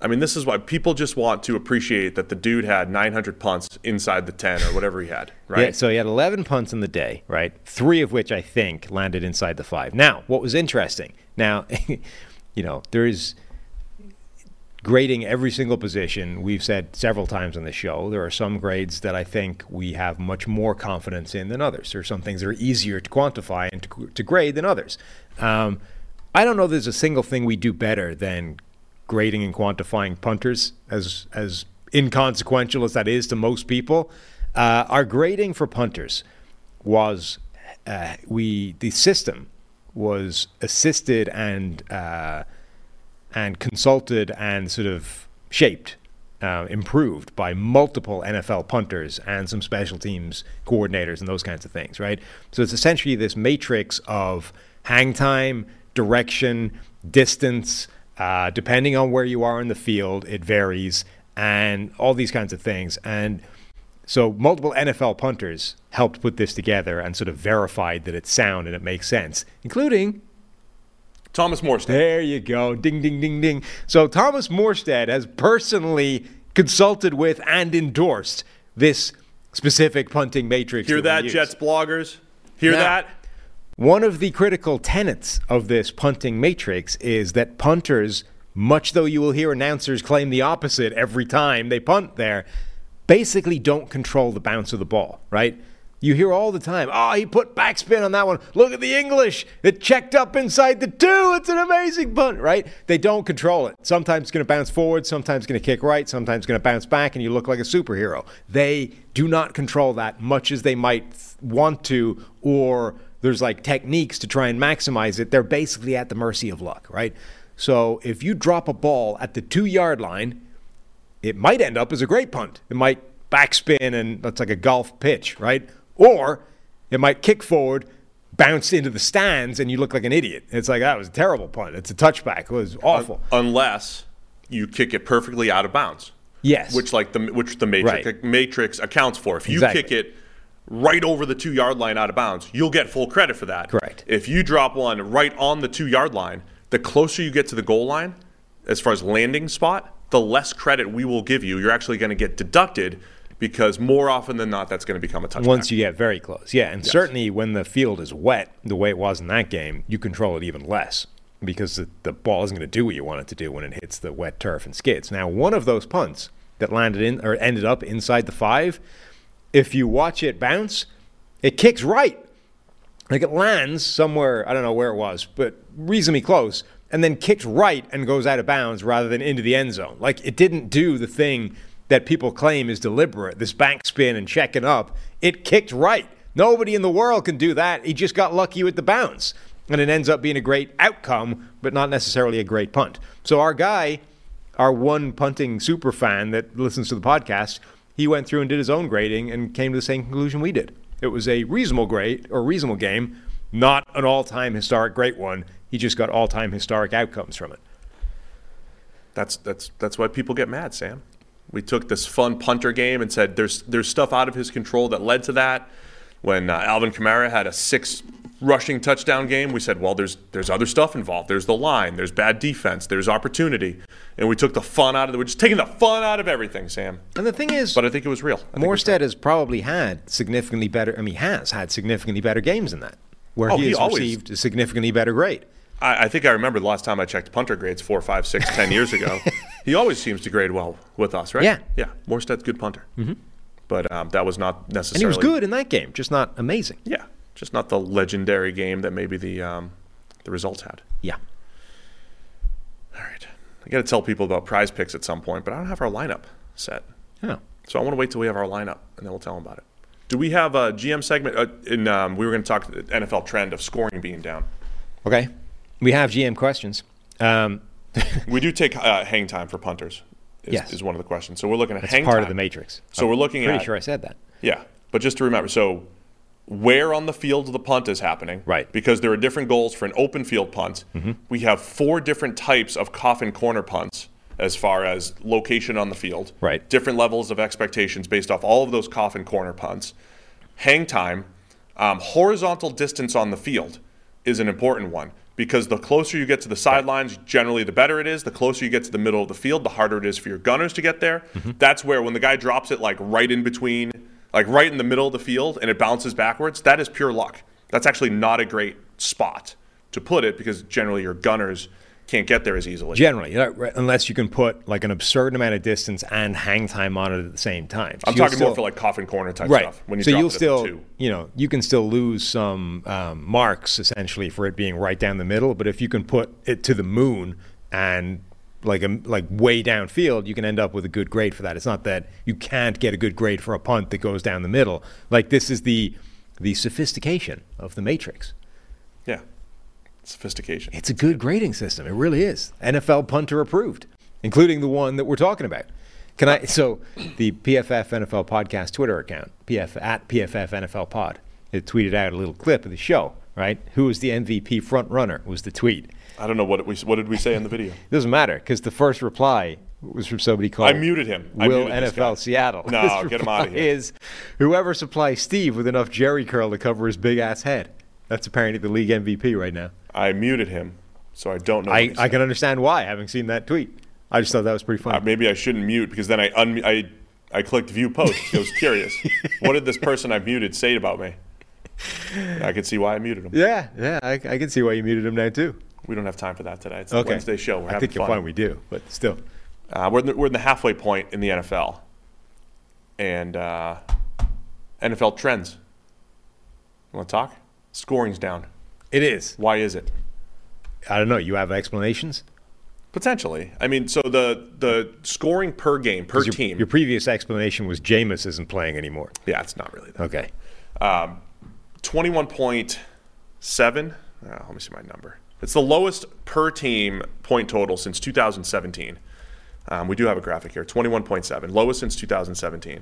I mean, this is why people just want to appreciate that the dude had nine hundred punts inside the ten or whatever he had, right? Yeah, so he had eleven punts in the day, right? Three of which, I think, landed inside the five. Now, what was interesting? Now, you know, there is... grading every single position, we've said several times on the show, there are some grades that I think we have much more confidence in than others. There are some things that are easier to quantify and to, to grade than others. Um, I don't know if there's a single thing we do better than grading and quantifying punters, as, as inconsequential as that is to most people. Uh, our grading for punters was, uh, we the system was assisted and... Uh, and consulted and sort of shaped, uh, improved by multiple N F L punters and some special teams coordinators and those kinds of things, right? So it's essentially this matrix of hang time, direction, distance, uh, depending on where you are in the field, it varies, and all these kinds of things. And so multiple N F L punters helped put this together and sort of verified that it's sound and it makes sense, including... Thomas Morstead. There you go. Ding, ding, ding, ding. So Thomas Morstead has personally consulted with and endorsed this specific punting matrix. Hear that, that Jets bloggers? Hear now, that? One of the critical tenets of this punting matrix is that punters, much though you will hear announcers claim the opposite every time they punt there, basically don't control the bounce of the ball, right? You hear all the time, oh, he put backspin on that one. Look at the English. It checked up inside the two. It's an amazing punt, right? They don't control it. Sometimes it's going to bounce forward. Sometimes it's going to kick right. Sometimes it's going to bounce back, and you look like a superhero. They do not control that much as they might want to, or there's like techniques to try and maximize it. They're basically at the mercy of luck, right? So if you drop a ball at the two-yard line, it might end up as a great punt. It might backspin, and that's like a golf pitch, right? Or it might kick forward, bounce into the stands, and you look like an idiot. It's like, that was a terrible punt. It's a touchback. It was awful. Uh, unless you kick it perfectly out of bounds. Yes. Which like the which the matrix, right. matrix accounts for. If you exactly. kick it right over the two-yard line out of bounds, you'll get full credit for that. Correct. If you drop one right on the two-yard line, the closer you get to the goal line, as far as landing spot, the less credit we will give you. You're actually going to get deducted, because more often than not, that's going to become a touchback. Once you get very close, yeah. And yes. certainly when the field is wet, the way it was in that game, you control it even less, because the, the ball isn't going to do what you want it to do when it hits the wet turf and skids. Now, one of those punts that landed in or ended up inside the five, if you watch it bounce, it kicks right. Like it lands somewhere, I don't know where it was, but reasonably close, and then kicks right and goes out of bounds rather than into the end zone. Like it didn't do the thing that people claim is deliberate, this backspin and checking up. It kicked right. Nobody in the world can do that. He just got lucky with the bounce. And it ends up being a great outcome, but not necessarily a great punt. So our guy, our one punting super fan that listens to the podcast, he went through and did his own grading and came to the same conclusion we did. It was a reasonable grade or reasonable game, not an all-time historic great one. He just got all-time historic outcomes from it. That's that's that's why people get mad, Sam. We took this fun punter game and said there's there's stuff out of his control that led to that. When uh, Alvin Kamara had a six rushing touchdown game, we said, well, there's there's other stuff involved. There's the line. There's bad defense. There's opportunity. And we took the fun out of it. We're just taking the fun out of everything, Sam. And the thing is, but I think it was real. I Morstead has probably had significantly better. I mean, has had significantly better games than that, where oh, he has he always, received a significantly better grade. I, I think I remember the last time I checked punter grades four, five, six, ten years ago. He always seems to grade well with us, right? Yeah, yeah. Morstead's good punter, mm-hmm. but um, that was not necessarily. And he was good in that game, just not amazing. Yeah, just not the legendary game that maybe the um, the results had. Yeah. All right, I got to tell people about Prize Picks at some point, but I don't have our lineup set. Yeah. So I want to wait till we have our lineup, and then we'll tell them about it. Do we have a G M segment? Uh, in um, we were going to talk N F L trend of scoring being down. Okay, we have G M questions. Um, we do take uh, hang time for punters. Is, yes, is one of the questions. So we're looking at That's hang part time. Of the matrix. So I'm we're looking pretty at. Pretty sure I said that. Yeah, but just to remember, so where on the field the punt is happening, right? Because there are different goals for an open field punt. Mm-hmm. We have four different types of coffin corner punts. As far as location on the field, right? Different levels of expectations based off all of those coffin corner punts. Hang time, um, horizontal distance on the field is an important one because the closer you get to the sidelines, generally the better it is. The closer you get to the middle of the field, the harder it is for your gunners to get there. Mm-hmm. That's where when the guy drops it like right in between, like right in the middle of the field and it bounces backwards, that is pure luck. That's actually not a great spot to put it because generally your gunners can't get there as easily. Generally, unless you can put like an absurd amount of distance and hang time on it at the same time. So I'm talking still, more for like coffin corner type right. stuff. When you so drop you'll it still, two. you know, you can still lose some um, marks essentially for it being right down the middle. But if you can put it to the moon and like a, like way downfield, you can end up with a good grade for that. It's not that you can't get a good grade for a punt that goes down the middle. Like this is the the sophistication of the matrix. Yeah. Sophistication. It's a good grading system. It really is. N F L punter approved, including the one that we're talking about. Can I? So the P F F N F L podcast Twitter account, P F at P F F N F L pod, it tweeted out a little clip of the show. Right? Who was the M V P front runner? Was the tweet? I don't know what we what did we say in the video. It doesn't matter because the first reply was from somebody called. I muted him. I Will muted N F L Seattle? No, get him out of here. Is whoever supplies Steve with enough Jerry curl to cover his big ass head? That's apparently the league M V P right now. I muted him, so I don't know. I, I can understand why, having seen that tweet. I just thought that was pretty funny. Uh, maybe I shouldn't mute because then I un- I, I clicked view post. I was curious. What did this person I muted say about me? I could see why I muted him. Yeah, yeah, I, I can see why you muted him now too. We don't have time for that today. It's okay. A Wednesday show. We're I having think you'll fun. find we do, but still. Uh, we're, in the, we're in the halfway point in the N F L. And uh, N F L trends. You want to talk? Scoring's down. It is. Why is it? I don't know. You have explanations? Potentially. I mean, so the the scoring per game, per your, team. Your previous explanation was Jameis isn't playing anymore. Yeah, it's not really that. Okay. Um, twenty-one point seven. Oh, let me see my number. It's the lowest per team point total since two thousand seventeen. Um, we do have a graphic here. twenty-one point seven. Lowest since two thousand seventeen.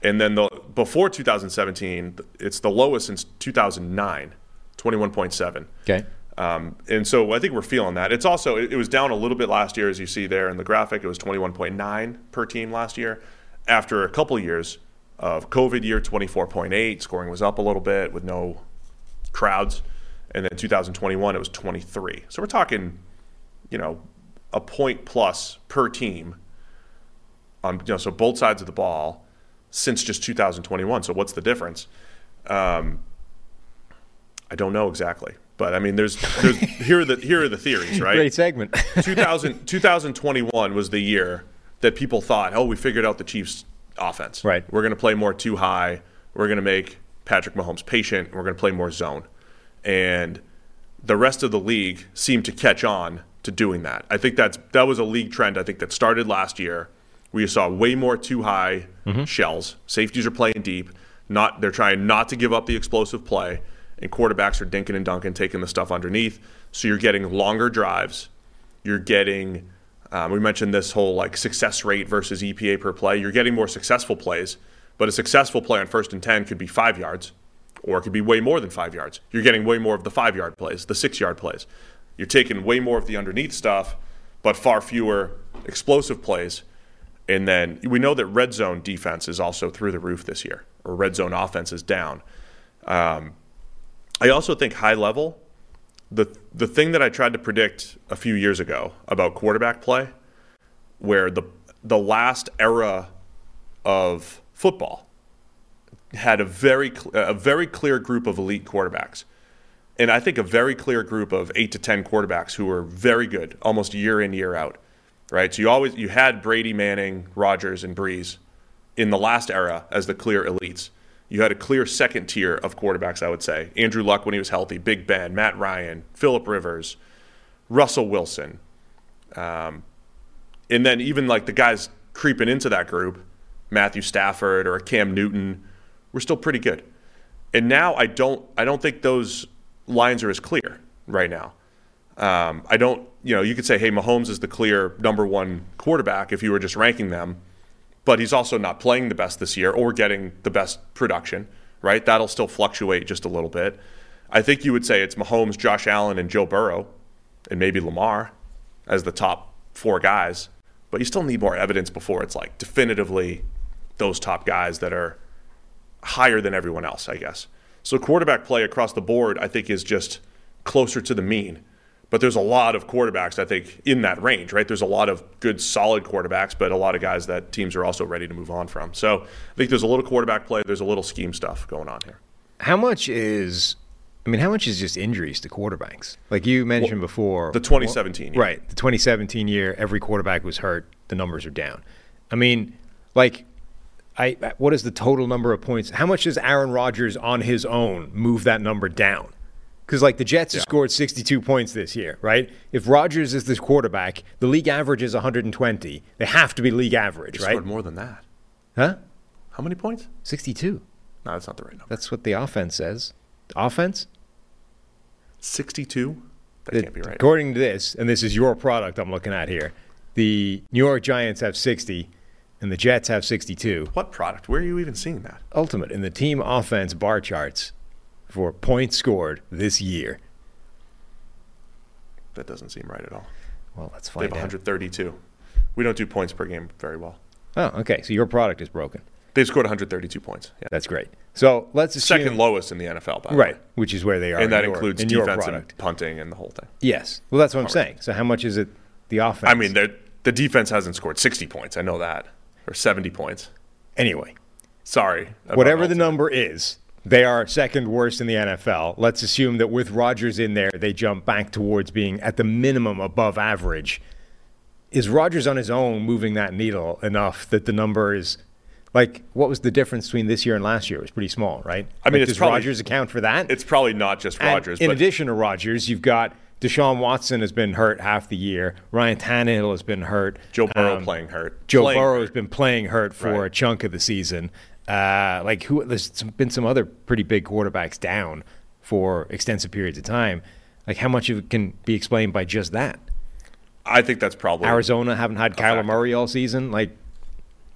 And then the before two thousand seventeen, it's the lowest since two thousand nine. twenty-one point seven. Okay. Um, and so I think we're feeling that. It's also, it, it was down a little bit last year, as you see there in the graphic. It was twenty-one point nine per team last year. After a couple years of COVID year, twenty-four point eight. Scoring was up a little bit with no crowds. And then two thousand twenty-one, it was twenty-three. So we're talking, you know, a point plus per team on, you know, so both sides of the ball since just two thousand twenty-one. So what's the difference? Um, I don't know exactly, but I mean, there's, there's here are the here are the theories, right? Great segment. two thousand, twenty twenty-one was the year that people thought, oh, we figured out the Chiefs' offense. Right. We're going to play more too high. We're going to make Patrick Mahomes patient. We're going to play more zone, and the rest of the league seemed to catch on to doing that. I think that's that was a league trend. I think that started last year. We saw way more too high mm-hmm. shells. Safeties are playing deep. Not they're trying not to give up the explosive play. And quarterbacks are dinking and dunking, taking the stuff underneath. So you're getting longer drives. You're getting Um, we mentioned this whole like success rate versus E P A per play. You're getting more successful plays, but a successful play on first and ten could be five yards, or it could be way more than five yards. You're getting way more of the five-yard plays, the six-yard plays. You're taking way more of the underneath stuff, but far fewer explosive plays. And then we know that red zone defense is also through the roof this year, or red zone offense is down. Um, I also think high level, the the thing that I tried to predict a few years ago about quarterback play, where the the last era of football had a very a very clear group of elite quarterbacks, and I think a very clear group of eight to ten quarterbacks who were very good almost year in, year out. Right, so you always you had Brady, Manning, Rodgers, and Breeze in the last era as the clear elites. You had a clear second tier of quarterbacks, I would say. Andrew Luck when he was healthy, Big Ben, Matt Ryan, Phillip Rivers, Russell Wilson. Um, and then even like the guys creeping into that group, Matthew Stafford or Cam Newton, were still pretty good. And now I don't I don't think those lines are as clear right now. Um, I don't, you know, you could say, hey, Mahomes is the clear number one quarterback if you were just ranking them, but he's also not playing the best this year or getting the best production, right? That'll still fluctuate just a little bit. I think you would say it's Mahomes, Josh Allen, and Joe Burrow, and maybe Lamar as the top four guys, but you still need more evidence before it's like definitively those top guys that are higher than everyone else, I guess. So quarterback play across the board, I think, is just closer to the mean. But there's a lot of quarterbacks, I think, in that range, right? There's a lot of good, solid quarterbacks, but a lot of guys that teams are also ready to move on from. So I think there's a little quarterback play. There's a little scheme stuff going on here. How much is – I mean, how much is just injuries to quarterbacks? Like you mentioned well, before. The twenty seventeen well, year. Right. The twenty seventeen year, every quarterback was hurt. The numbers are down. I mean, like – I, what is the total number of points? How much does Aaron Rodgers on his own move that number down? Because, like, the Jets yeah. have scored sixty-two points this year, right? If Rodgers is this quarterback, the league average is one hundred twenty. They have to be league average, they right? They scored more than that. Huh? How many points? sixty-two. No, that's not the right number. That's what the offense says. Offense? sixty-two? That the, can't be right. According to this, and this is your product I'm looking at here, the New York Giants have sixty. And the Jets have sixty-two. What product? Where are you even seeing that? Ultimate in the team offense bar charts for points scored this year. That doesn't seem right at all. Well, let's find out. They have one hundred thirty-two. We don't do points per game very well. Oh, okay. So your product is broken. They've scored one hundred thirty-two points. Yeah. That's great. So let's assume second lowest in the N F L, by the way. Right, which is where they are. And that includes defense and punting and the whole thing. Yes. Well, that's what I'm saying. So how much is it the offense? I mean, the defense hasn't scored sixty points. I know that. Or seventy points. Anyway. Sorry. Whatever the number is, they are second worst in the N F L. Let's assume that with Rodgers in there, they jump back towards being at the minimum above average. Is Rodgers on his own moving that needle enough that the number is, like, what was the difference between this year and last year? It was pretty small, right? I mean, like, it's does probably, Rodgers account for that? It's probably not just Rodgers. And in but, addition to Rodgers, you've got Deshaun Watson has been hurt half the year. Ryan Tannehill has been hurt. Joe Burrow um, playing hurt. Joe playing Burrow hurt. has been playing hurt for right. a chunk of the season. Uh, like who? There's been some other pretty big quarterbacks down for extensive periods of time. Like how much of it can be explained by just that? I think that's probably Arizona haven't had Kyler factor. Murray all season. Like,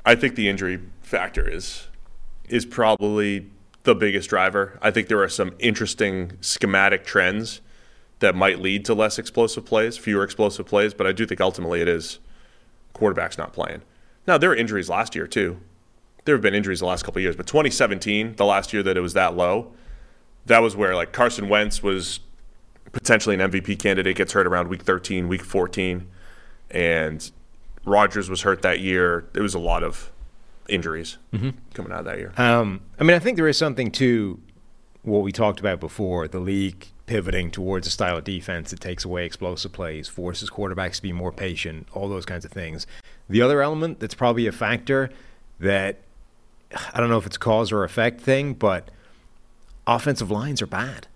I think the injury factor is is probably the biggest driver. I think there are some interesting schematic trends that might lead to less explosive plays, fewer explosive plays, but I do think ultimately it is quarterbacks not playing. Now, there were injuries last year too. There have been injuries the last couple of years, but twenty seventeen, the last year that it was that low, that was where like Carson Wentz was potentially an M V P candidate, gets hurt around week thirteen, week fourteen, and Rodgers was hurt that year. It was a lot of injuries mm-hmm. coming out of that year. Um, I mean, I think there is something to what we talked about before, the league pivoting towards a style of defense that takes away explosive plays, forces quarterbacks to be more patient, all those kinds of things. The other element that's probably a factor that, I don't know if it's cause or effect thing, but offensive lines are bad.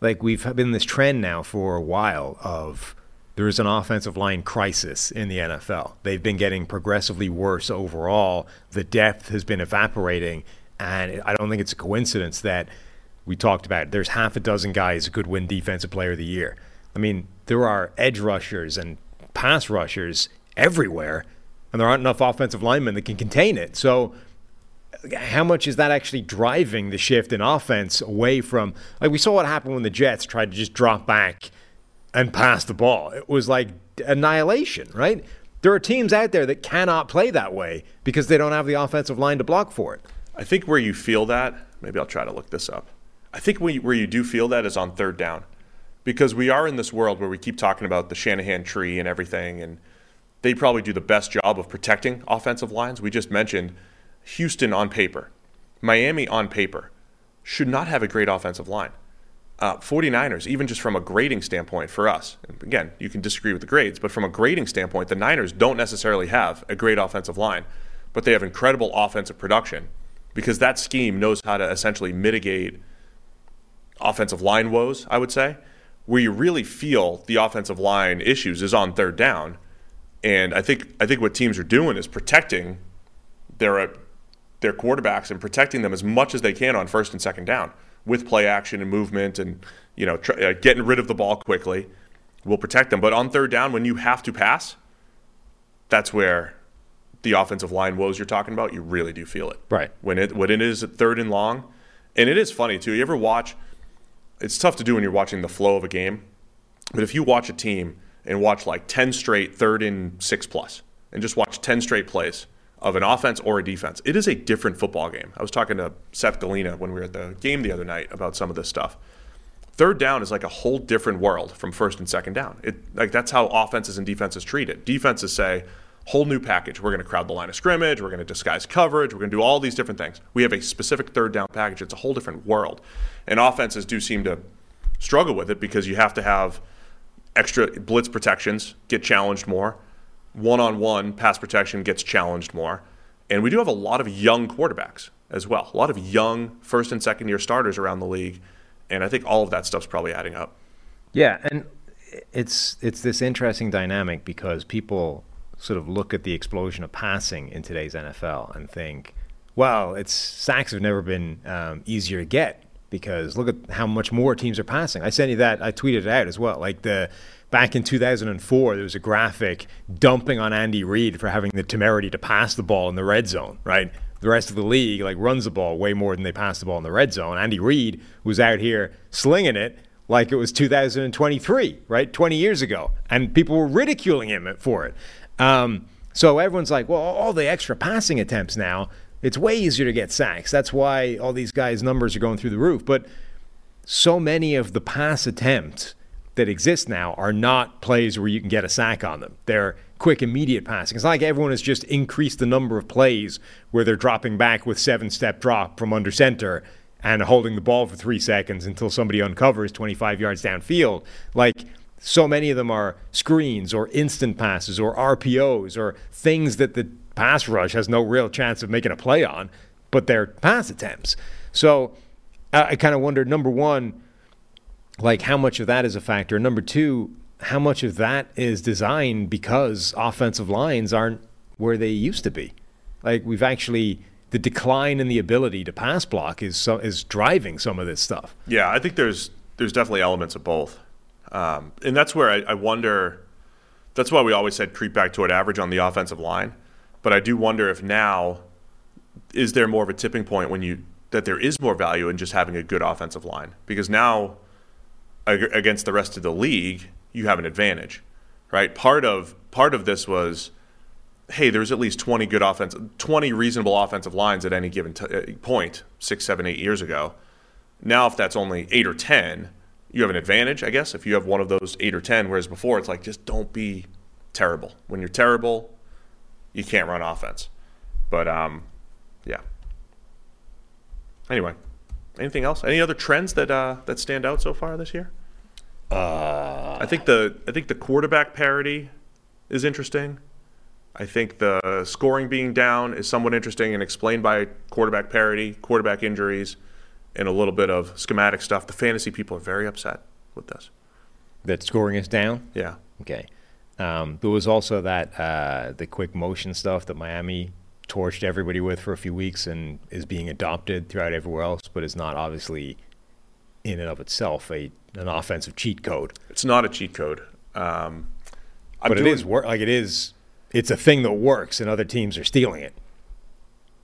Like we've been in this trend now for a while of there is an offensive line crisis in the N F L. They've been getting progressively worse overall. The depth has been evaporating, and I don't think it's a coincidence that we talked about it. There's half a dozen guys who could win Defensive Player of the Year. I mean, there are edge rushers and pass rushers everywhere, and there aren't enough offensive linemen that can contain it. So how much is that actually driving the shift in offense away from, like, we saw what happened when the Jets tried to just drop back and pass the ball. It was like annihilation, right? There are teams out there that cannot play that way because they don't have the offensive line to block for it. I think where you feel that, maybe I'll try to look this up. I think where you, where you do feel that is on third down, because we are in this world where we keep talking about the Shanahan tree and everything, and they probably do the best job of protecting offensive lines. We just mentioned Houston on paper, Miami on paper, should not have a great offensive line. Uh, 49ers, even just from a grading standpoint for us, and again, you can disagree with the grades, but from a grading standpoint, the Niners don't necessarily have a great offensive line, but they have incredible offensive production because that scheme knows how to essentially mitigate offensive line woes, I would say. Where you really feel the offensive line issues is on third down. And I think I think what teams are doing is protecting their their quarterbacks and protecting them as much as they can on first and second down with play action and movement and, you know, try, uh, getting rid of the ball quickly will protect them. But on third down, when you have to pass, that's where the offensive line woes you're talking about, you really do feel it. Right. When it when it is third and long. And it is funny, too. You ever watch – it's tough to do when you're watching the flow of a game. But if you watch a team and watch like ten straight third and six-plus and just watch ten straight plays of an offense or a defense, it is a different football game. I was talking to Seth Galena when we were at the game the other night about some of this stuff. Third down is like a whole different world from first and second down. It, like, that's how offenses and defenses treat it. Defenses say – whole new package. We're going to crowd the line of scrimmage. We're going to disguise coverage. We're going to do all these different things. We have a specific third down package. It's a whole different world. And offenses do seem to struggle with it because you have to have extra blitz protections, get challenged more. One-on-one pass protection gets challenged more. And we do have a lot of young quarterbacks as well, a lot of young first and second year starters around the league. And I think all of that stuff's probably adding up. Yeah, and it's it's this interesting dynamic because people sort of look at the explosion of passing in today's N F L and think, well, it's sacks have never been um, easier to get because look at how much more teams are passing. I sent you that. I tweeted it out as well. Like the back in two thousand four, there was a graphic dumping on Andy Reid for having the temerity to pass the ball in the red zone, right? The rest of the league like runs the ball way more than they pass the ball in the red zone. Andy Reid was out here slinging it like it was two thousand twenty-three, right? twenty years ago. And people were ridiculing him for it. Um, so everyone's like, well, all the extra passing attempts now, it's way easier to get sacks. That's why all these guys' numbers are going through the roof. But so many of the pass attempts that exist now are not plays where you can get a sack on them. They're quick, immediate passing. It's not like everyone has just increased the number of plays where they're dropping back with seven-step drop from under center and holding the ball for three seconds until somebody uncovers twenty-five yards downfield. Like, so many of them are screens or instant passes or R P Os or things that the pass rush has no real chance of making a play on, but they're pass attempts. So I, I kind of wonder, number one, like how much of that is a factor? Number two, how much of that is designed because offensive lines aren't where they used to be? Like we've actually, the decline in the ability to pass block is so, is driving some of this stuff. Yeah, I think there's there's definitely elements of both. Um, and that's where I, I wonder, that's why we always said creep back toward average on the offensive line. But I do wonder if now, is there more of a tipping point when you, that there is more value in just having a good offensive line? Because now ag- against the rest of the league, you have an advantage, right? Part of, part of this was, hey, there's at least twenty good offense, twenty reasonable offensive lines at any given t- point, six, seven, eight years ago. Now, if that's only eight or ten, you have an advantage, I guess, if you have one of those eight or ten, whereas before it's like, just don't be terrible. When you're terrible, you can't run offense. But, um, yeah. Anyway, anything else? Any other trends that uh, that stand out so far this year? Uh, I think the I think the quarterback parity is interesting. I think the scoring being down is somewhat interesting and explained by quarterback parity, quarterback injuries, and a little bit of schematic stuff. The fantasy people are very upset with this. That scoring is down? Yeah. Okay. Um, there was also that uh, the quick motion stuff that Miami torched everybody with for a few weeks and is being adopted throughout everywhere else, but is not obviously in and of itself a an offensive cheat code. It's not a cheat code. Um, but doing, it is wor- like it is it's a thing that works and other teams are stealing it.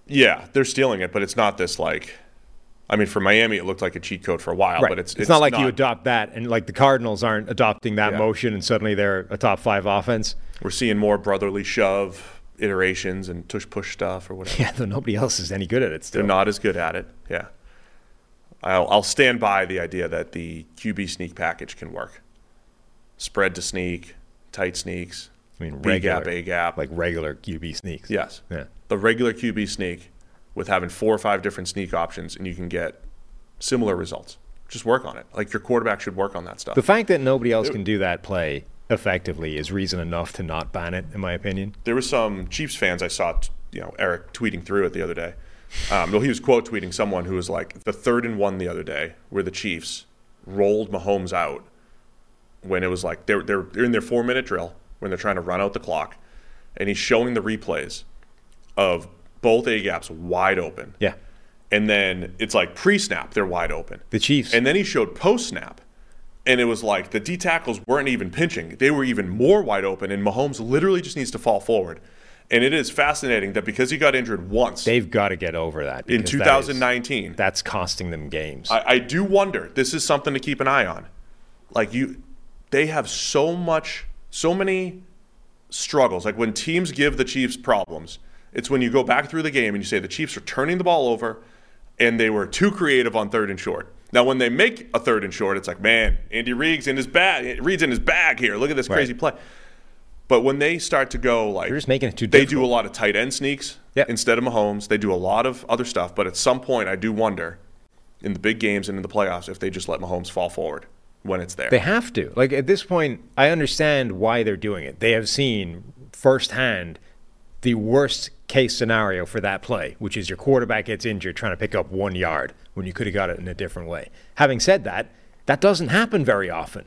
Yeah, they're stealing it, but it's not this like – I mean, for Miami, it looked like a cheat code for a while. Right. But it's, it's, it's not like not, you adopt that, and like the Cardinals aren't adopting that yeah. motion, and suddenly they're a top-five offense. We're seeing more brotherly shove iterations and tush-push stuff or whatever. Yeah, though nobody else is any good at it still. They're not as good at it, yeah. I'll, I'll stand by the idea that the Q B sneak package can work. Spread to sneak, tight sneaks. I mean, regular, B-gap, A-gap. Like regular Q B sneaks. Yes. Yeah. The regular Q B sneak with having four or five different sneak options, and you can get similar results. Just work on it. Like your quarterback should work on that stuff. The fact that nobody else there, can do that play effectively is reason enough to not ban it, in my opinion. There were some Chiefs fans I saw, you know, Eric tweeting through it the other day. Um, well, he was quote tweeting someone who was like the third and one the other day where the Chiefs rolled Mahomes out when it was like they're they're, they're in their four minute drill when they're trying to run out the clock, and he's showing the replays of both A gaps wide open. Yeah, and then it's like pre snap they're wide open. The Chiefs, and then he showed post snap, and it was like the D tackles weren't even pinching; they were even more wide open, and Mahomes literally just needs to fall forward. And it is fascinating that because he got injured once. They've got to get over that. In two thousand nineteen. That is, that's costing them games. I, I do wonder. This is something to keep an eye on. Like you, they have so much, so many struggles. Like when teams give the Chiefs problems, it's when you go back through the game and you say the Chiefs are turning the ball over and they were too creative on third and short. Now, when they make a third and short, it's like, man, Andy Reid's in his bag, Reid's in his bag here. Look at this crazy right. play. But when they start to go, like, just making it too they difficult. do a lot of tight end sneaks yep. instead of Mahomes. They do a lot of other stuff. But at some point, I do wonder, in the big games and in the playoffs, if they just let Mahomes fall forward when it's there. They have to. Like, at this point, I understand why they're doing it. They have seen firsthand the worst case scenario for that play, which is your quarterback gets injured trying to pick up one yard when you could have got it in a different way. Having said that, that doesn't happen very often.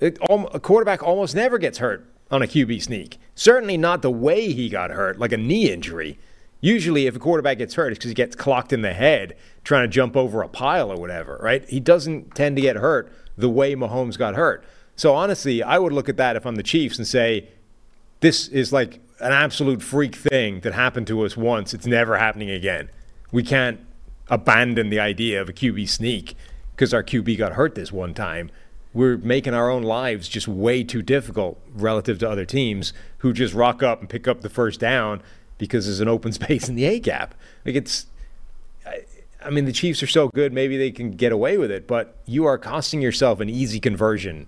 It, a quarterback almost never gets hurt on a Q B sneak. Certainly not the way he got hurt, like a knee injury. Usually if a quarterback gets hurt, it's because he gets clocked in the head trying to jump over a pile or whatever, right? He doesn't tend to get hurt the way Mahomes got hurt. So honestly, I would look at that if I'm the Chiefs and say, this is like an absolute freak thing that happened to us once. It's never happening again. We can't abandon the idea of a Q B sneak because our Q B got hurt this one time. We're making our own lives just way too difficult relative to other teams who just rock up and pick up the first down because there's an open space in the A-gap. Like it's, I, I mean, the Chiefs are so good, maybe they can get away with it, but you are costing yourself an easy conversion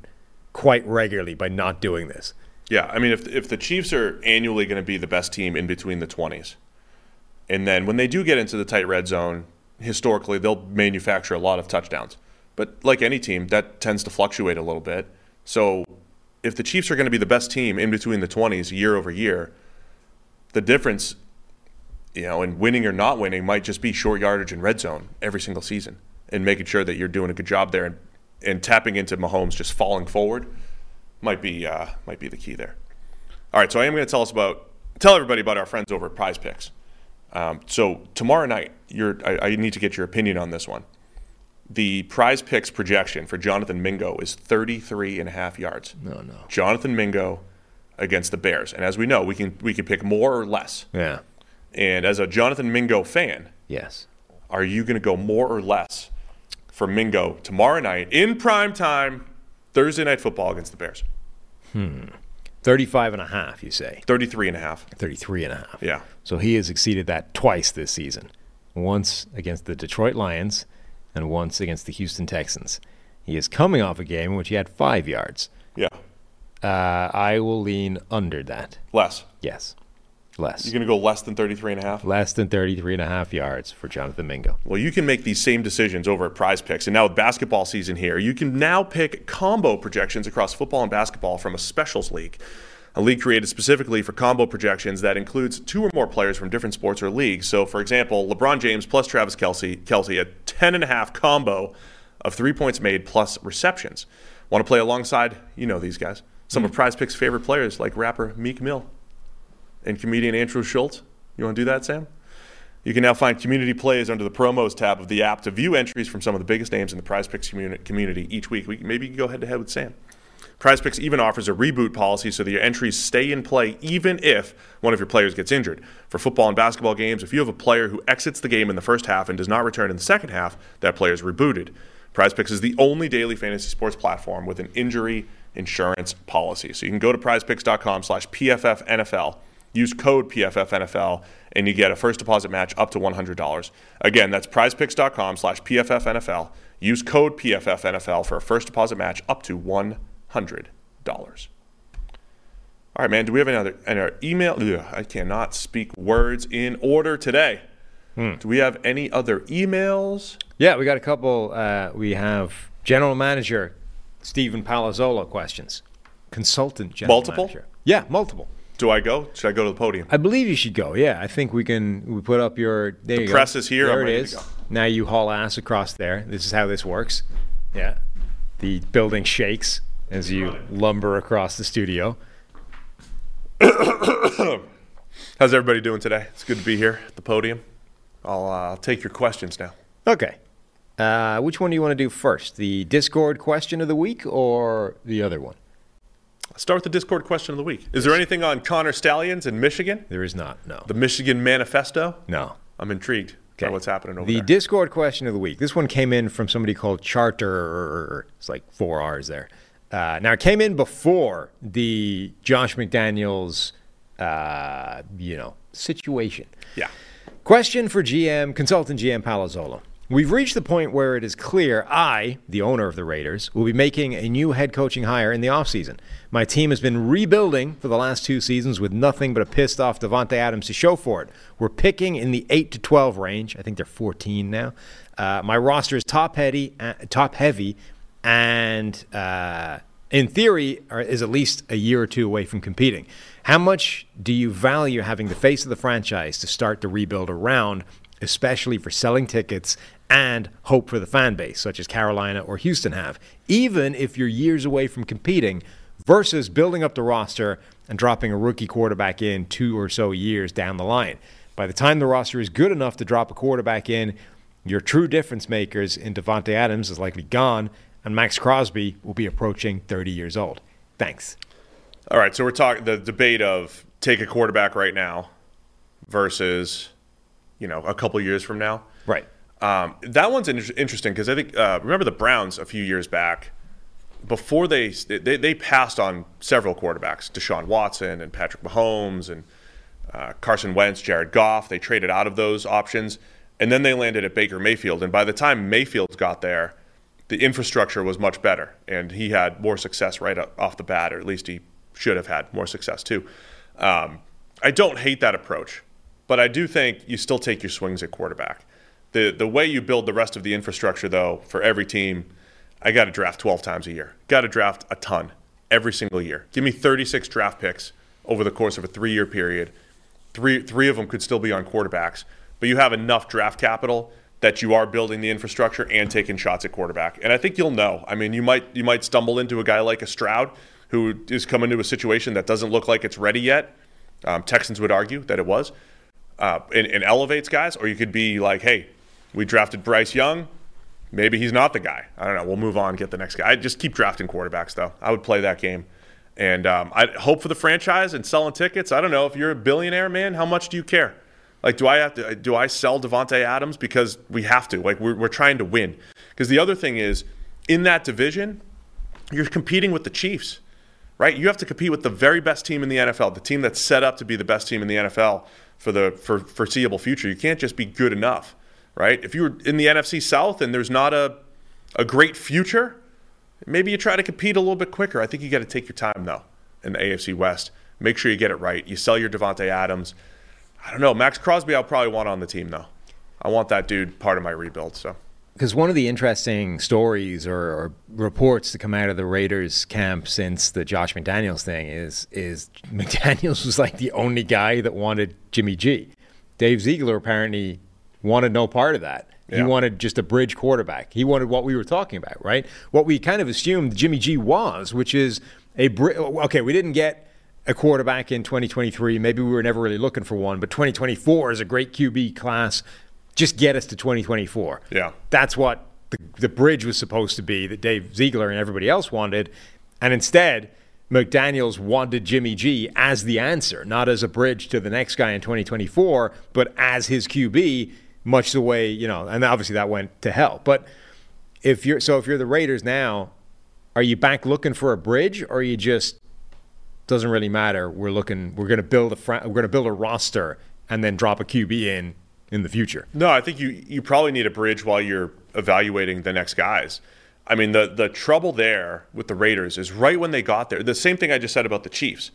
quite regularly by not doing this. Yeah, I mean, if if the Chiefs are annually going to be the best team in between the twenties, and then when they do get into the tight red zone, historically they'll manufacture a lot of touchdowns. But like any team, that tends to fluctuate a little bit. So if the Chiefs are going to be the best team in between the twenties year over year, the difference, you know, in winning or not winning might just be short yardage and red zone every single season and making sure that you're doing a good job there and, and tapping into Mahomes just falling forward might be uh, might be the key there. All right, so I am going to tell us about tell everybody about our friends over at Prize Picks. Um, so tomorrow night, you're, I, I need to get your opinion on this one. The Prize Picks projection for Jonathan Mingo is thirty-three and a half yards. No, no. Jonathan Mingo against the Bears. And as we know, we can we can pick more or less. Yeah. And as a Jonathan Mingo fan, yes. Are you going to go more or less for Mingo tomorrow night in prime time, Thursday Night Football against the Bears? Hmm. thirty-five and a half, you say? thirty-three and a half. thirty-three and a half. Yeah. So he has exceeded that twice this season. Once against the Detroit Lions, and once against the Houston Texans. He is coming off a game in which he had five yards. Yeah. Uh, I will lean under that. Less. Yes. Less. You're going to go less than thirty-three and a half? Less than thirty-three and a half yards for Jonathan Mingo. Well, you can make these same decisions over at Prize Picks. And now with basketball season here, you can now pick combo projections across football and basketball from a specials league. A league created specifically for combo projections that includes two or more players from different sports or leagues. So, for example, LeBron James plus Travis Kelce, Kelce a ten and a half combo of three points made plus receptions. Want to play alongside, you know, these guys. Some mm-hmm. of PrizePicks' favorite players like rapper Meek Mill and comedian Andrew Schultz. You want to do that, Sam? You can now find community plays under the promos tab of the app to view entries from some of the biggest names in the PrizePicks community each week. We, maybe you can go head to head with Sam. PrizePicks even offers a reboot policy so that your entries stay in play even if one of your players gets injured. For football and basketball games, if you have a player who exits the game in the first half and does not return in the second half, that player is rebooted. PrizePicks is the only daily fantasy sports platform with an injury insurance policy. So you can go to prize picks dot com slash P F F N F L, use code P F F N F L, and you get a first deposit match up to one hundred dollars. Again, that's prize picks dot com slash P F F N F L. Use code P F F N F L for a first deposit match up to one hundred dollars. All right, man, do we have any other any other email? Ugh, I cannot speak words in order today. Hmm. Do we have any other emails? Yeah, we got a couple. Uh, we have general manager Stephen Palazzolo questions. Consultant general multiple? manager. Yeah, multiple. Do I go? Should I go to the podium? I believe you should go. Yeah, I think we can. We put up your. There the you press go. is here. There I'm it ready is. To go. Now you haul ass across there. This is how this works. Yeah, the building shakes as you lumber across the studio. How's everybody doing today? It's good to be here at the podium. I'll uh, take your questions now. Okay. Uh, which one do you want to do first? The Discord question of the week or the other one? Start with the Discord question of the week. Is there anything on Connor Stallions in Michigan? There is not, no. The Michigan Manifesto? No. I'm intrigued okay. by what's happening over the there. The Discord question of the week. This one came in from somebody called Charter. It's like four R's there. Uh, now, it came in before the Josh McDaniels, uh, you know, situation. Yeah. Question for G M, consultant G M Palazzolo. We've reached the point where it is clear I, the owner of the Raiders, will be making a new head coaching hire in the offseason. My team has been rebuilding for the last two seasons with nothing but a pissed-off Devontae Adams to show for it. We're picking in the eight to twelve range. I think they're fourteen now. Uh, my roster is top-heavy, uh, top-heavy and, uh, in theory, are, is at least a year or two away from competing. How much do you value having the face of the franchise to start the rebuild around, especially for selling tickets and hope for the fan base, such as Carolina or Houston have, even if you're years away from competing, versus building up the roster and dropping a rookie quarterback in two or so years down the line? By the time the roster is good enough to drop a quarterback in, your true difference makers in Devontae Adams is likely gone, and Max Crosby will be approaching thirty years old. Thanks. All right, so we're talking the debate of take a quarterback right now versus, you know, a couple years from now. Right. Um, that one's inter- interesting because I think, uh, remember the Browns a few years back, before they, they they passed on several quarterbacks, Deshaun Watson and Patrick Mahomes and uh, Carson Wentz, Jared Goff. They traded out of those options, and then they landed at Baker Mayfield. And by the time Mayfield got there, the infrastructure was much better, and he had more success right off the bat, or at least he should have had more success too. Um, I don't hate that approach, but I do think you still take your swings at quarterback. The the way you build the rest of the infrastructure, though, for every team, I got to draft twelve times a year. Got to draft a ton every single year. Give me thirty-six draft picks over the course of a three-year period. Three three of them could still be on quarterbacks, but you have enough draft capital that you are building the infrastructure and taking shots at quarterback. And I think you'll know. I mean, you might you might stumble into a guy like a Stroud who is coming to a situation that doesn't look like it's ready yet. Um, Texans would argue that it was. Uh, and, and elevates guys. Or you could be like, hey, we drafted Bryce Young. Maybe he's not the guy. I don't know. We'll move on, get the next guy. I just keep drafting quarterbacks, though. I would play that game. And um, I hope for the franchise and selling tickets. I don't know. If you're a billionaire, man, how much do you care? Like, do I have to? Do I sell Devontae Adams because we have to? Like, we're we're trying to win. Because the other thing is, in that division, you're competing with the Chiefs, right? You have to compete with the very best team in the N F L, the team that's set up to be the best team in the N F L for the for foreseeable future. You can't just be good enough, right? If you were in the N F C South and there's not a a great future, maybe you try to compete a little bit quicker. I think you got to take your time though in the A F C West. Make sure you get it right. You sell your Devontae Adams. I don't know. Max Crosby, I'll probably want on the team, though. I want that dude part of my rebuild. So, because one of the interesting stories or, or reports to come out of the Raiders camp since the Josh McDaniels thing is is McDaniels was like the only guy that wanted Jimmy G. Dave Ziegler apparently wanted no part of that. Yeah. He wanted just a bridge quarterback. He wanted what we were talking about, right? What we kind of assumed Jimmy G was, which is a bri- okay, we didn't get a quarterback in twenty twenty-three. Maybe we were never really looking for one, but twenty twenty-four is a great Q B class. Just get us to twenty twenty-four. Yeah. That's what the, the bridge was supposed to be that Dave Ziegler and everybody else wanted. And instead, McDaniels wanted Jimmy G as the answer, not as a bridge to the next guy in twenty twenty-four, but as his Q B, much the way, you know, and obviously that went to hell. But if you're, so if you're the Raiders now, are you back looking for a bridge, or are you just, doesn't really matter, we're looking, we're going to build a, fr- we're going to build a roster and then drop a Q B in in the future? No, I think you, you probably need a bridge while you're evaluating the next guys. I mean, the, the trouble there with the Raiders is right when they got there, the same thing I just said about the Chiefs.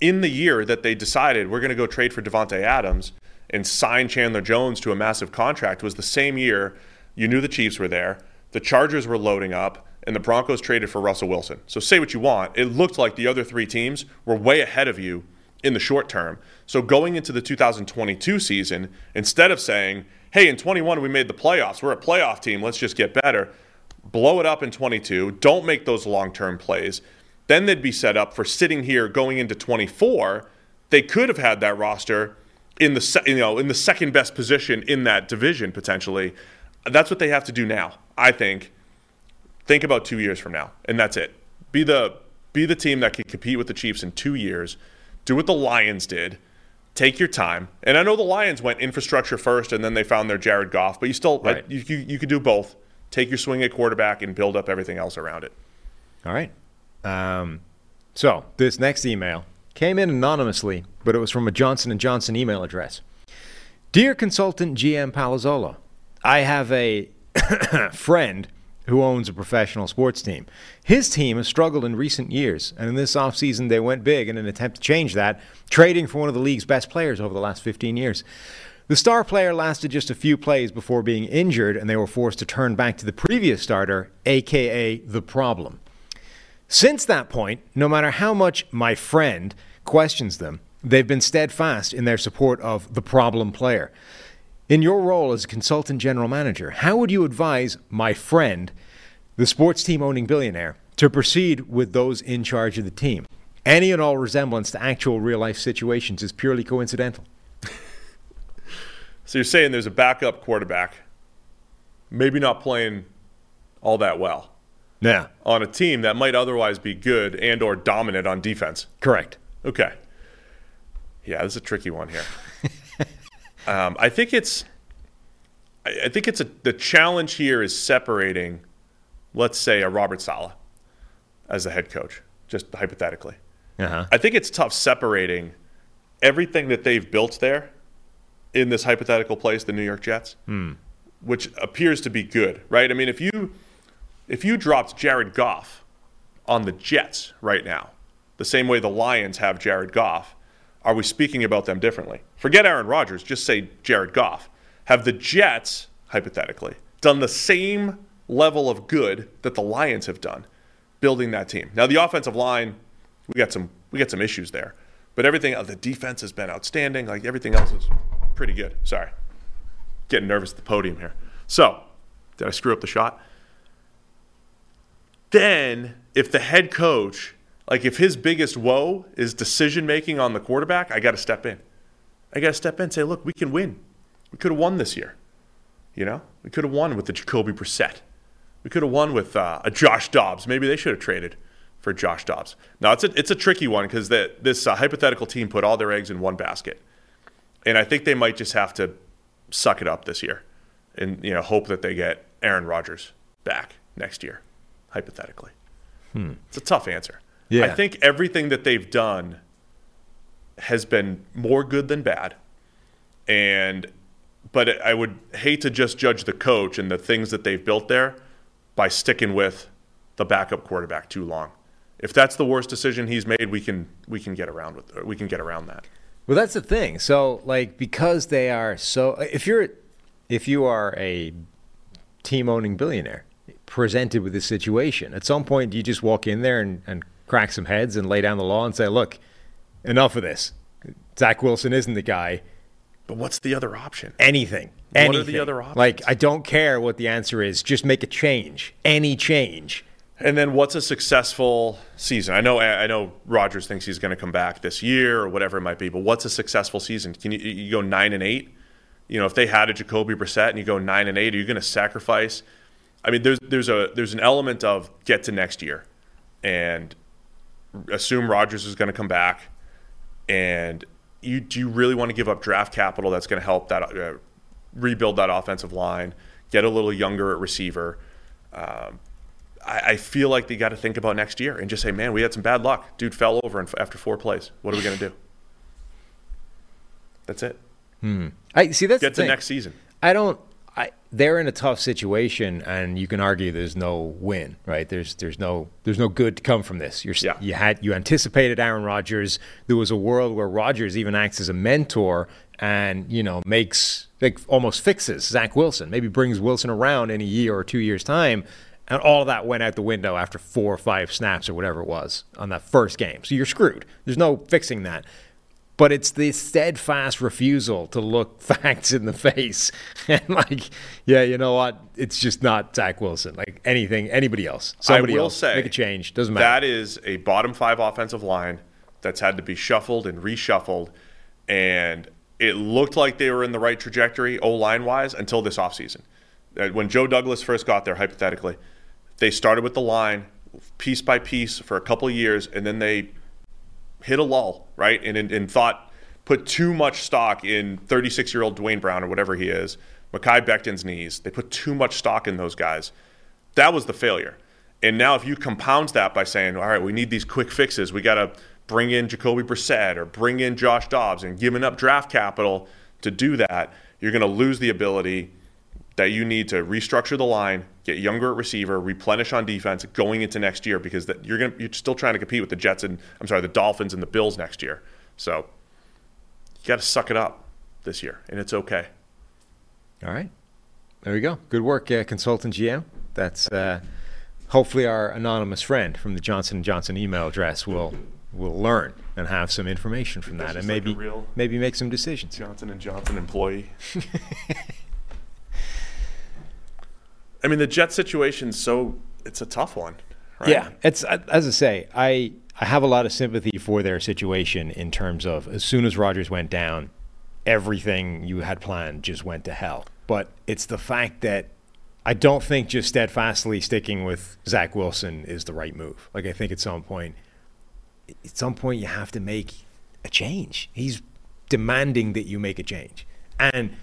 In the year that they decided we're going to go trade for Devontae Adams and sign Chandler Jones to a massive contract was the same year you knew the Chiefs were there, the Chargers were loading up, and the Broncos traded for Russell Wilson. So say what you want. It looked like the other three teams were way ahead of you in the short term. So going into the two thousand twenty-two season, instead of saying, hey, in twenty-one we made the playoffs, we're a playoff team, let's just get better, blow it up in twenty-two, don't make those long-term plays, then they'd be set up for sitting here going into twenty-four. They could have had that roster in the se- you know in the second best position in that division potentially. That's what they have to do now. I think think about two years from now, and that's it. Be the be the team that can compete with the Chiefs in two years. Do what the Lions did. Take your time. And I know the Lions went infrastructure first, and then they found their Jared Goff, but you still right. I, you, you you could do both. Take your swing at quarterback and build up everything else around it. All right. Um, so this next email came in anonymously, but it was from a Johnson and Johnson email address. Dear Consultant G M Palazzolo, I have a friend who owns a professional sports team. His team has struggled in recent years, and in this offseason they went big in an attempt to change that, trading for one of the league's best players over the last fifteen years. The star player lasted just a few plays before being injured, and they were forced to turn back to the previous starter, a k a the problem. Since that point, no matter how much my friend questions them, they've been steadfast in their support of the problem player. In your role as a consultant general manager, how would you advise my friend, the sports team owning billionaire, to proceed with those in charge of the team? Any and all resemblance to actual real-life situations is purely coincidental. So you're saying there's a backup quarterback, maybe not playing all that well, yeah, on a team that might otherwise be good and or dominant on defense. Correct. Okay. Yeah, this is a tricky one here. um, I think it's, I, I think it's a, the challenge here is separating, let's say, a Robert Saleh as the head coach, just hypothetically. Uh-huh. I think it's tough separating everything that they've built there in this hypothetical place, the New York Jets, hmm. which appears to be good, right? I mean, if you if you dropped Jared Goff on the Jets right now, the same way the Lions have Jared Goff, are we speaking about them differently? Forget Aaron Rodgers, just say Jared Goff. Have the Jets, hypothetically, done the same level of good that the Lions have done, building that team? Now, the offensive line, we got some we got some issues there, but everything, the defense has been outstanding. Like everything else is pretty good. Sorry. Getting nervous at the podium here. So, did I screw up the shot? Then, if the head coach, like if his biggest woe is decision-making on the quarterback, I got to step in. I got to step in and say, look, we can win. We could have won this year. You know? We could have won with the Jacoby Brissett. We could have won with uh, a Josh Dobbs. Maybe they should have traded for Josh Dobbs. Now, it's a, it's a tricky one because this uh, hypothetical team put all their eggs in one basket. And I think they might just have to suck it up this year and, you know, hope that they get Aaron Rodgers back next year, hypothetically. Hmm. It's a tough answer. Yeah. I think everything that they've done has been more good than bad. And but I would hate to just judge the coach and the things that they've built there by sticking with the backup quarterback too long. If that's the worst decision he's made, we can we can get around with we can get around that. Well, that's the thing. So, like, because they are so, if you're, if you are a team-owning billionaire presented with this situation, at some point you just walk in there and, and crack some heads and lay down the law and say, "Look, enough of this. Zach Wilson isn't the guy." But what's the other option? Anything. Anything. What are the other options? Like, I don't care what the answer is. Just make a change. Any change. And then what's a successful season? I know I know Rodgers thinks he's going to come back this year or whatever it might be, but what's a successful season? Can you, you go nine and eight? You know, if they had a Jacoby Brissett and you go nine and eight, are you going to sacrifice? I mean, there's there's a there's an element of get to next year. and assume Rodgers is going to come back, and you do you really want to give up draft capital that's going to help that uh, rebuild that offensive line, get a little younger at receiver? Um, I, I feel like they got to think about next year and just say, man, we had some bad luck. Dude fell over and f- after four plays. What are we going to do? That's it. Hmm. I see. That's get the to next season. I don't. I, they're in a tough situation, and you can argue there's no win, right? There's there's no there's no good to come from this. You're, yeah. You had you anticipated Aaron Rodgers. There was a world where Rodgers even acts as a mentor, and you know makes like almost fixes Zach Wilson, maybe brings Wilson around in a year or two years time, and all of that went out the window after four or five snaps or whatever it was on that first game. So you're screwed. There's no fixing that. But it's the steadfast refusal to look facts in the face. And, like, yeah, you know what? It's just not Zach Wilson. Like, anything, anybody else. Somebody I will else. Say, make a change. Doesn't matter. That is a bottom five offensive line that's had to be shuffled and reshuffled. And it looked like they were in the right trajectory O-line-wise until this offseason. When Joe Douglas first got there, hypothetically, they started with the line piece by piece for a couple of years, and then they hit a lull, right? And, and and thought, put too much stock in thirty-six-year-old Dwayne Brown or whatever he is, Mekhi Becton's knees. They put too much stock in those guys. That was the failure. And now if you compound that by saying, all right, we need these quick fixes. We got to bring in Jacoby Brissett or bring in Josh Dobbs and giving up draft capital to do that, you're going to lose the ability that you need to restructure the line, get younger at receiver, replenish on defense going into next year, because that you're going you're still trying to compete with the Jets and I'm sorry, the Dolphins and the Bills next year. So you got to suck it up this year, and it's okay. All right, there we go. Good work, uh, consultant G M. That's uh, hopefully our anonymous friend from the Johnson and Johnson email address will will learn and have some information from that, and maybe like maybe make some decisions. Johnson and Johnson employee. I mean, the Jets situation, so it's a tough one, right? Yeah, it's as I say, I, I have a lot of sympathy for their situation in terms of as soon as Rodgers went down, everything you had planned just went to hell. But it's the fact that I don't think just steadfastly sticking with Zach Wilson is the right move. Like, I think at some point, at some point you have to make a change. He's demanding that you make a change. And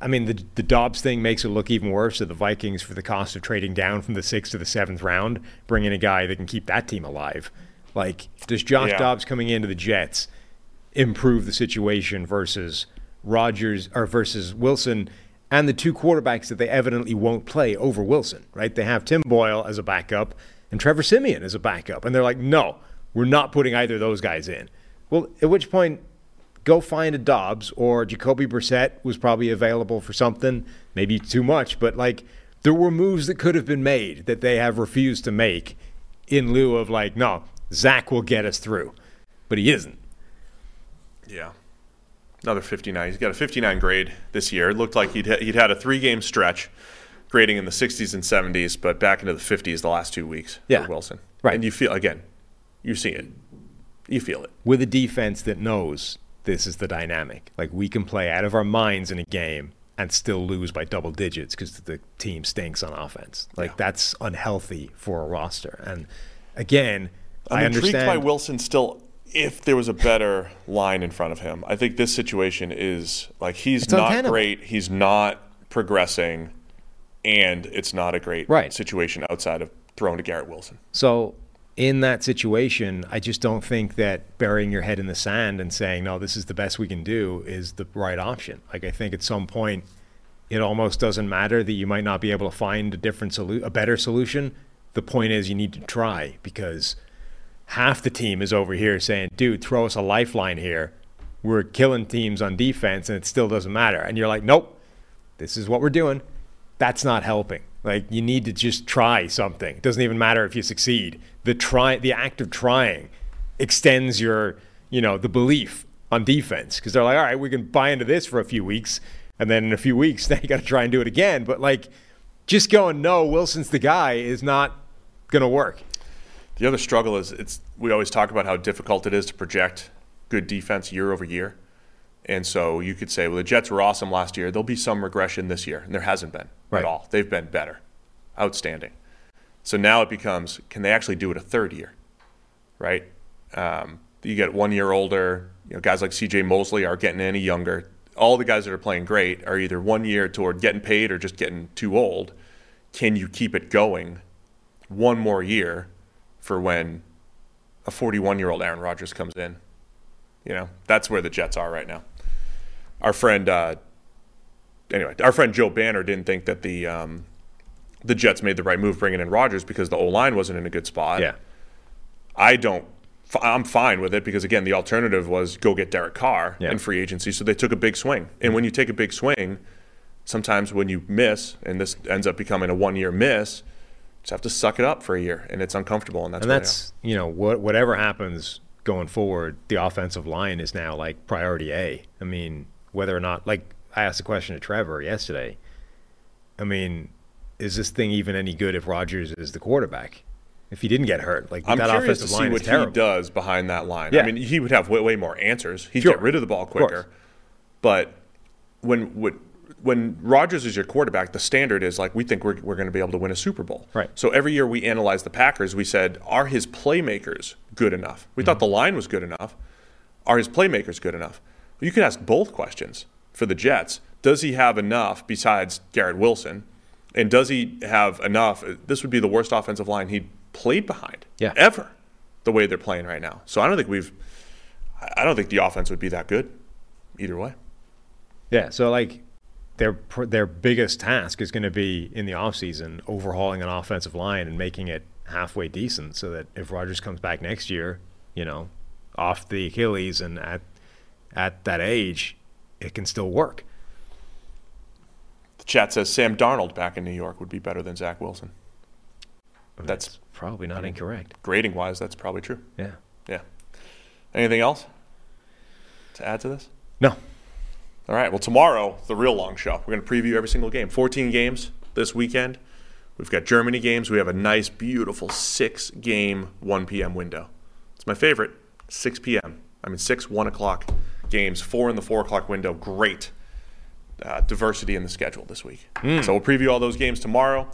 I mean, the the Dobbs thing makes it look even worse to the Vikings for the cost of trading down from the sixth to the seventh round, bringing a guy that can keep that team alive. Like, does Josh yeah. Dobbs coming into the Jets improve the situation versus Rodgers or versus Wilson and the two quarterbacks that they evidently won't play over Wilson, right? They have Tim Boyle as a backup and Trevor Siemian as a backup. And they're like, no, we're not putting either of those guys in. Well, at which point, go find a Dobbs or Jacoby Brissett was probably available for something, maybe too much, but like there were moves that could have been made that they have refused to make in lieu of like, no, Zach will get us through, but he isn't. Yeah. Another fifty-nine. He's got a fifty-nine grade this year. It looked like he'd, ha- he'd had a three-game stretch grading in the sixties and seventies, but back into the fifties the last two weeks yeah. for Wilson. Right. And you feel, again, you see it. You feel it. With a defense that knows this is the dynamic. Like, we can play out of our minds in a game and still lose by double digits because the team stinks on offense. Like, yeah. that's unhealthy for a roster. And, again, I'm I understand. I'm intrigued by Wilson still if there was a better line in front of him. I think this situation is, like, he's it's not untenable. Great. He's not progressing. And it's not a great right. situation outside of throwing to Garrett Wilson. So in that situation, I just don't think that burying your head in the sand and saying, no, this is the best we can do is the right option. Like, I think at some point it almost doesn't matter that you might not be able to find a different solution, a better solution. The point is you need to try, because half the team is over here saying, dude, throw us a lifeline here. We're killing teams on defense and it still doesn't matter. And you're like, nope, this is what we're doing. That's not helping. Like, you need to just try something. It doesn't even matter if you succeed. The try, the act of trying extends your, you know, the belief on defense, because they're like, all right, we can buy into this for a few weeks, and then in a few weeks, then you got to try and do it again. But, like, just going, no, Wilson's the guy is not going to work. The other struggle is it's we always talk about how difficult it is to project good defense year over year. And so you could say, well, the Jets were awesome last year. There'll be some regression this year, and there hasn't been right. at all. They've been better. Outstanding. So now it becomes, can they actually do it a third year? right? Um, you get one year older. You know, guys like C J Mosley aren't getting any younger. All the guys that are playing great are either one year toward getting paid or just getting too old. Can you keep it going one more year for when a forty-one-year-old Aaron Rodgers comes in? You know, that's where the Jets are right now. Our friend, uh, anyway, our friend Joe Banner didn't think that the um, the Jets made the right move bringing in Rodgers because the O-line wasn't in a good spot. Yeah, I don't. I'm fine with it because, again, the alternative was go get Derek Carr yeah. in free agency. So they took a big swing. And when you take a big swing, sometimes when you miss, and this ends up becoming a one-year miss, you just have to suck it up for a year, and it's uncomfortable. And that's, and that's you know, what, whatever happens going forward, the offensive line is now, like, priority A. I mean, whether or not – like, I asked a question to Trevor yesterday. I mean, is this thing even any good if Rodgers is the quarterback? If he didn't get hurt, like I'm that curious offensive to see line what is terrible. He does behind that line. Yeah. I mean, he would have way, way more answers. He'd sure. get rid of the ball quicker. But when when when Rodgers is your quarterback, the standard is like we think we're we're going to be able to win a Super Bowl. Right. So every year we analyzed the Packers. We said, are his playmakers good enough? We mm-hmm. thought the line was good enough. Are his playmakers good enough? Well, you can ask both questions for the Jets. Does he have enough besides Garrett Wilson? And does he have enough? This would be the worst offensive line he'd played behind yeah. ever the way they're playing right now. So I don't think we've I don't think the offense would be that good either way. Yeah, so like their their biggest task is going to be in the offseason overhauling an offensive line and making it halfway decent so that if Rodgers comes back next year, you know, off the Achilles and at at that age, it can still work. The chat says Sam Darnold back in New York would be better than Zach Wilson. That's, that's probably not I mean, incorrect. Grading wise, that's probably true. Yeah. Yeah. Anything else to add to this? No. All right. Well, tomorrow, the real long show. We're going to preview every single game. fourteen games this weekend. We've got Germany games. We have a nice, beautiful six-game one p.m. window. It's my favorite, six p.m. I mean, six one o'clock games, four in the four o'clock window. Great uh, diversity in the schedule this week. Mm. So we'll preview all those games tomorrow.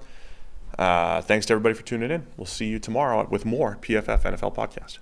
Uh, thanks to everybody for tuning in. We'll see you tomorrow with more P F F N F L podcast.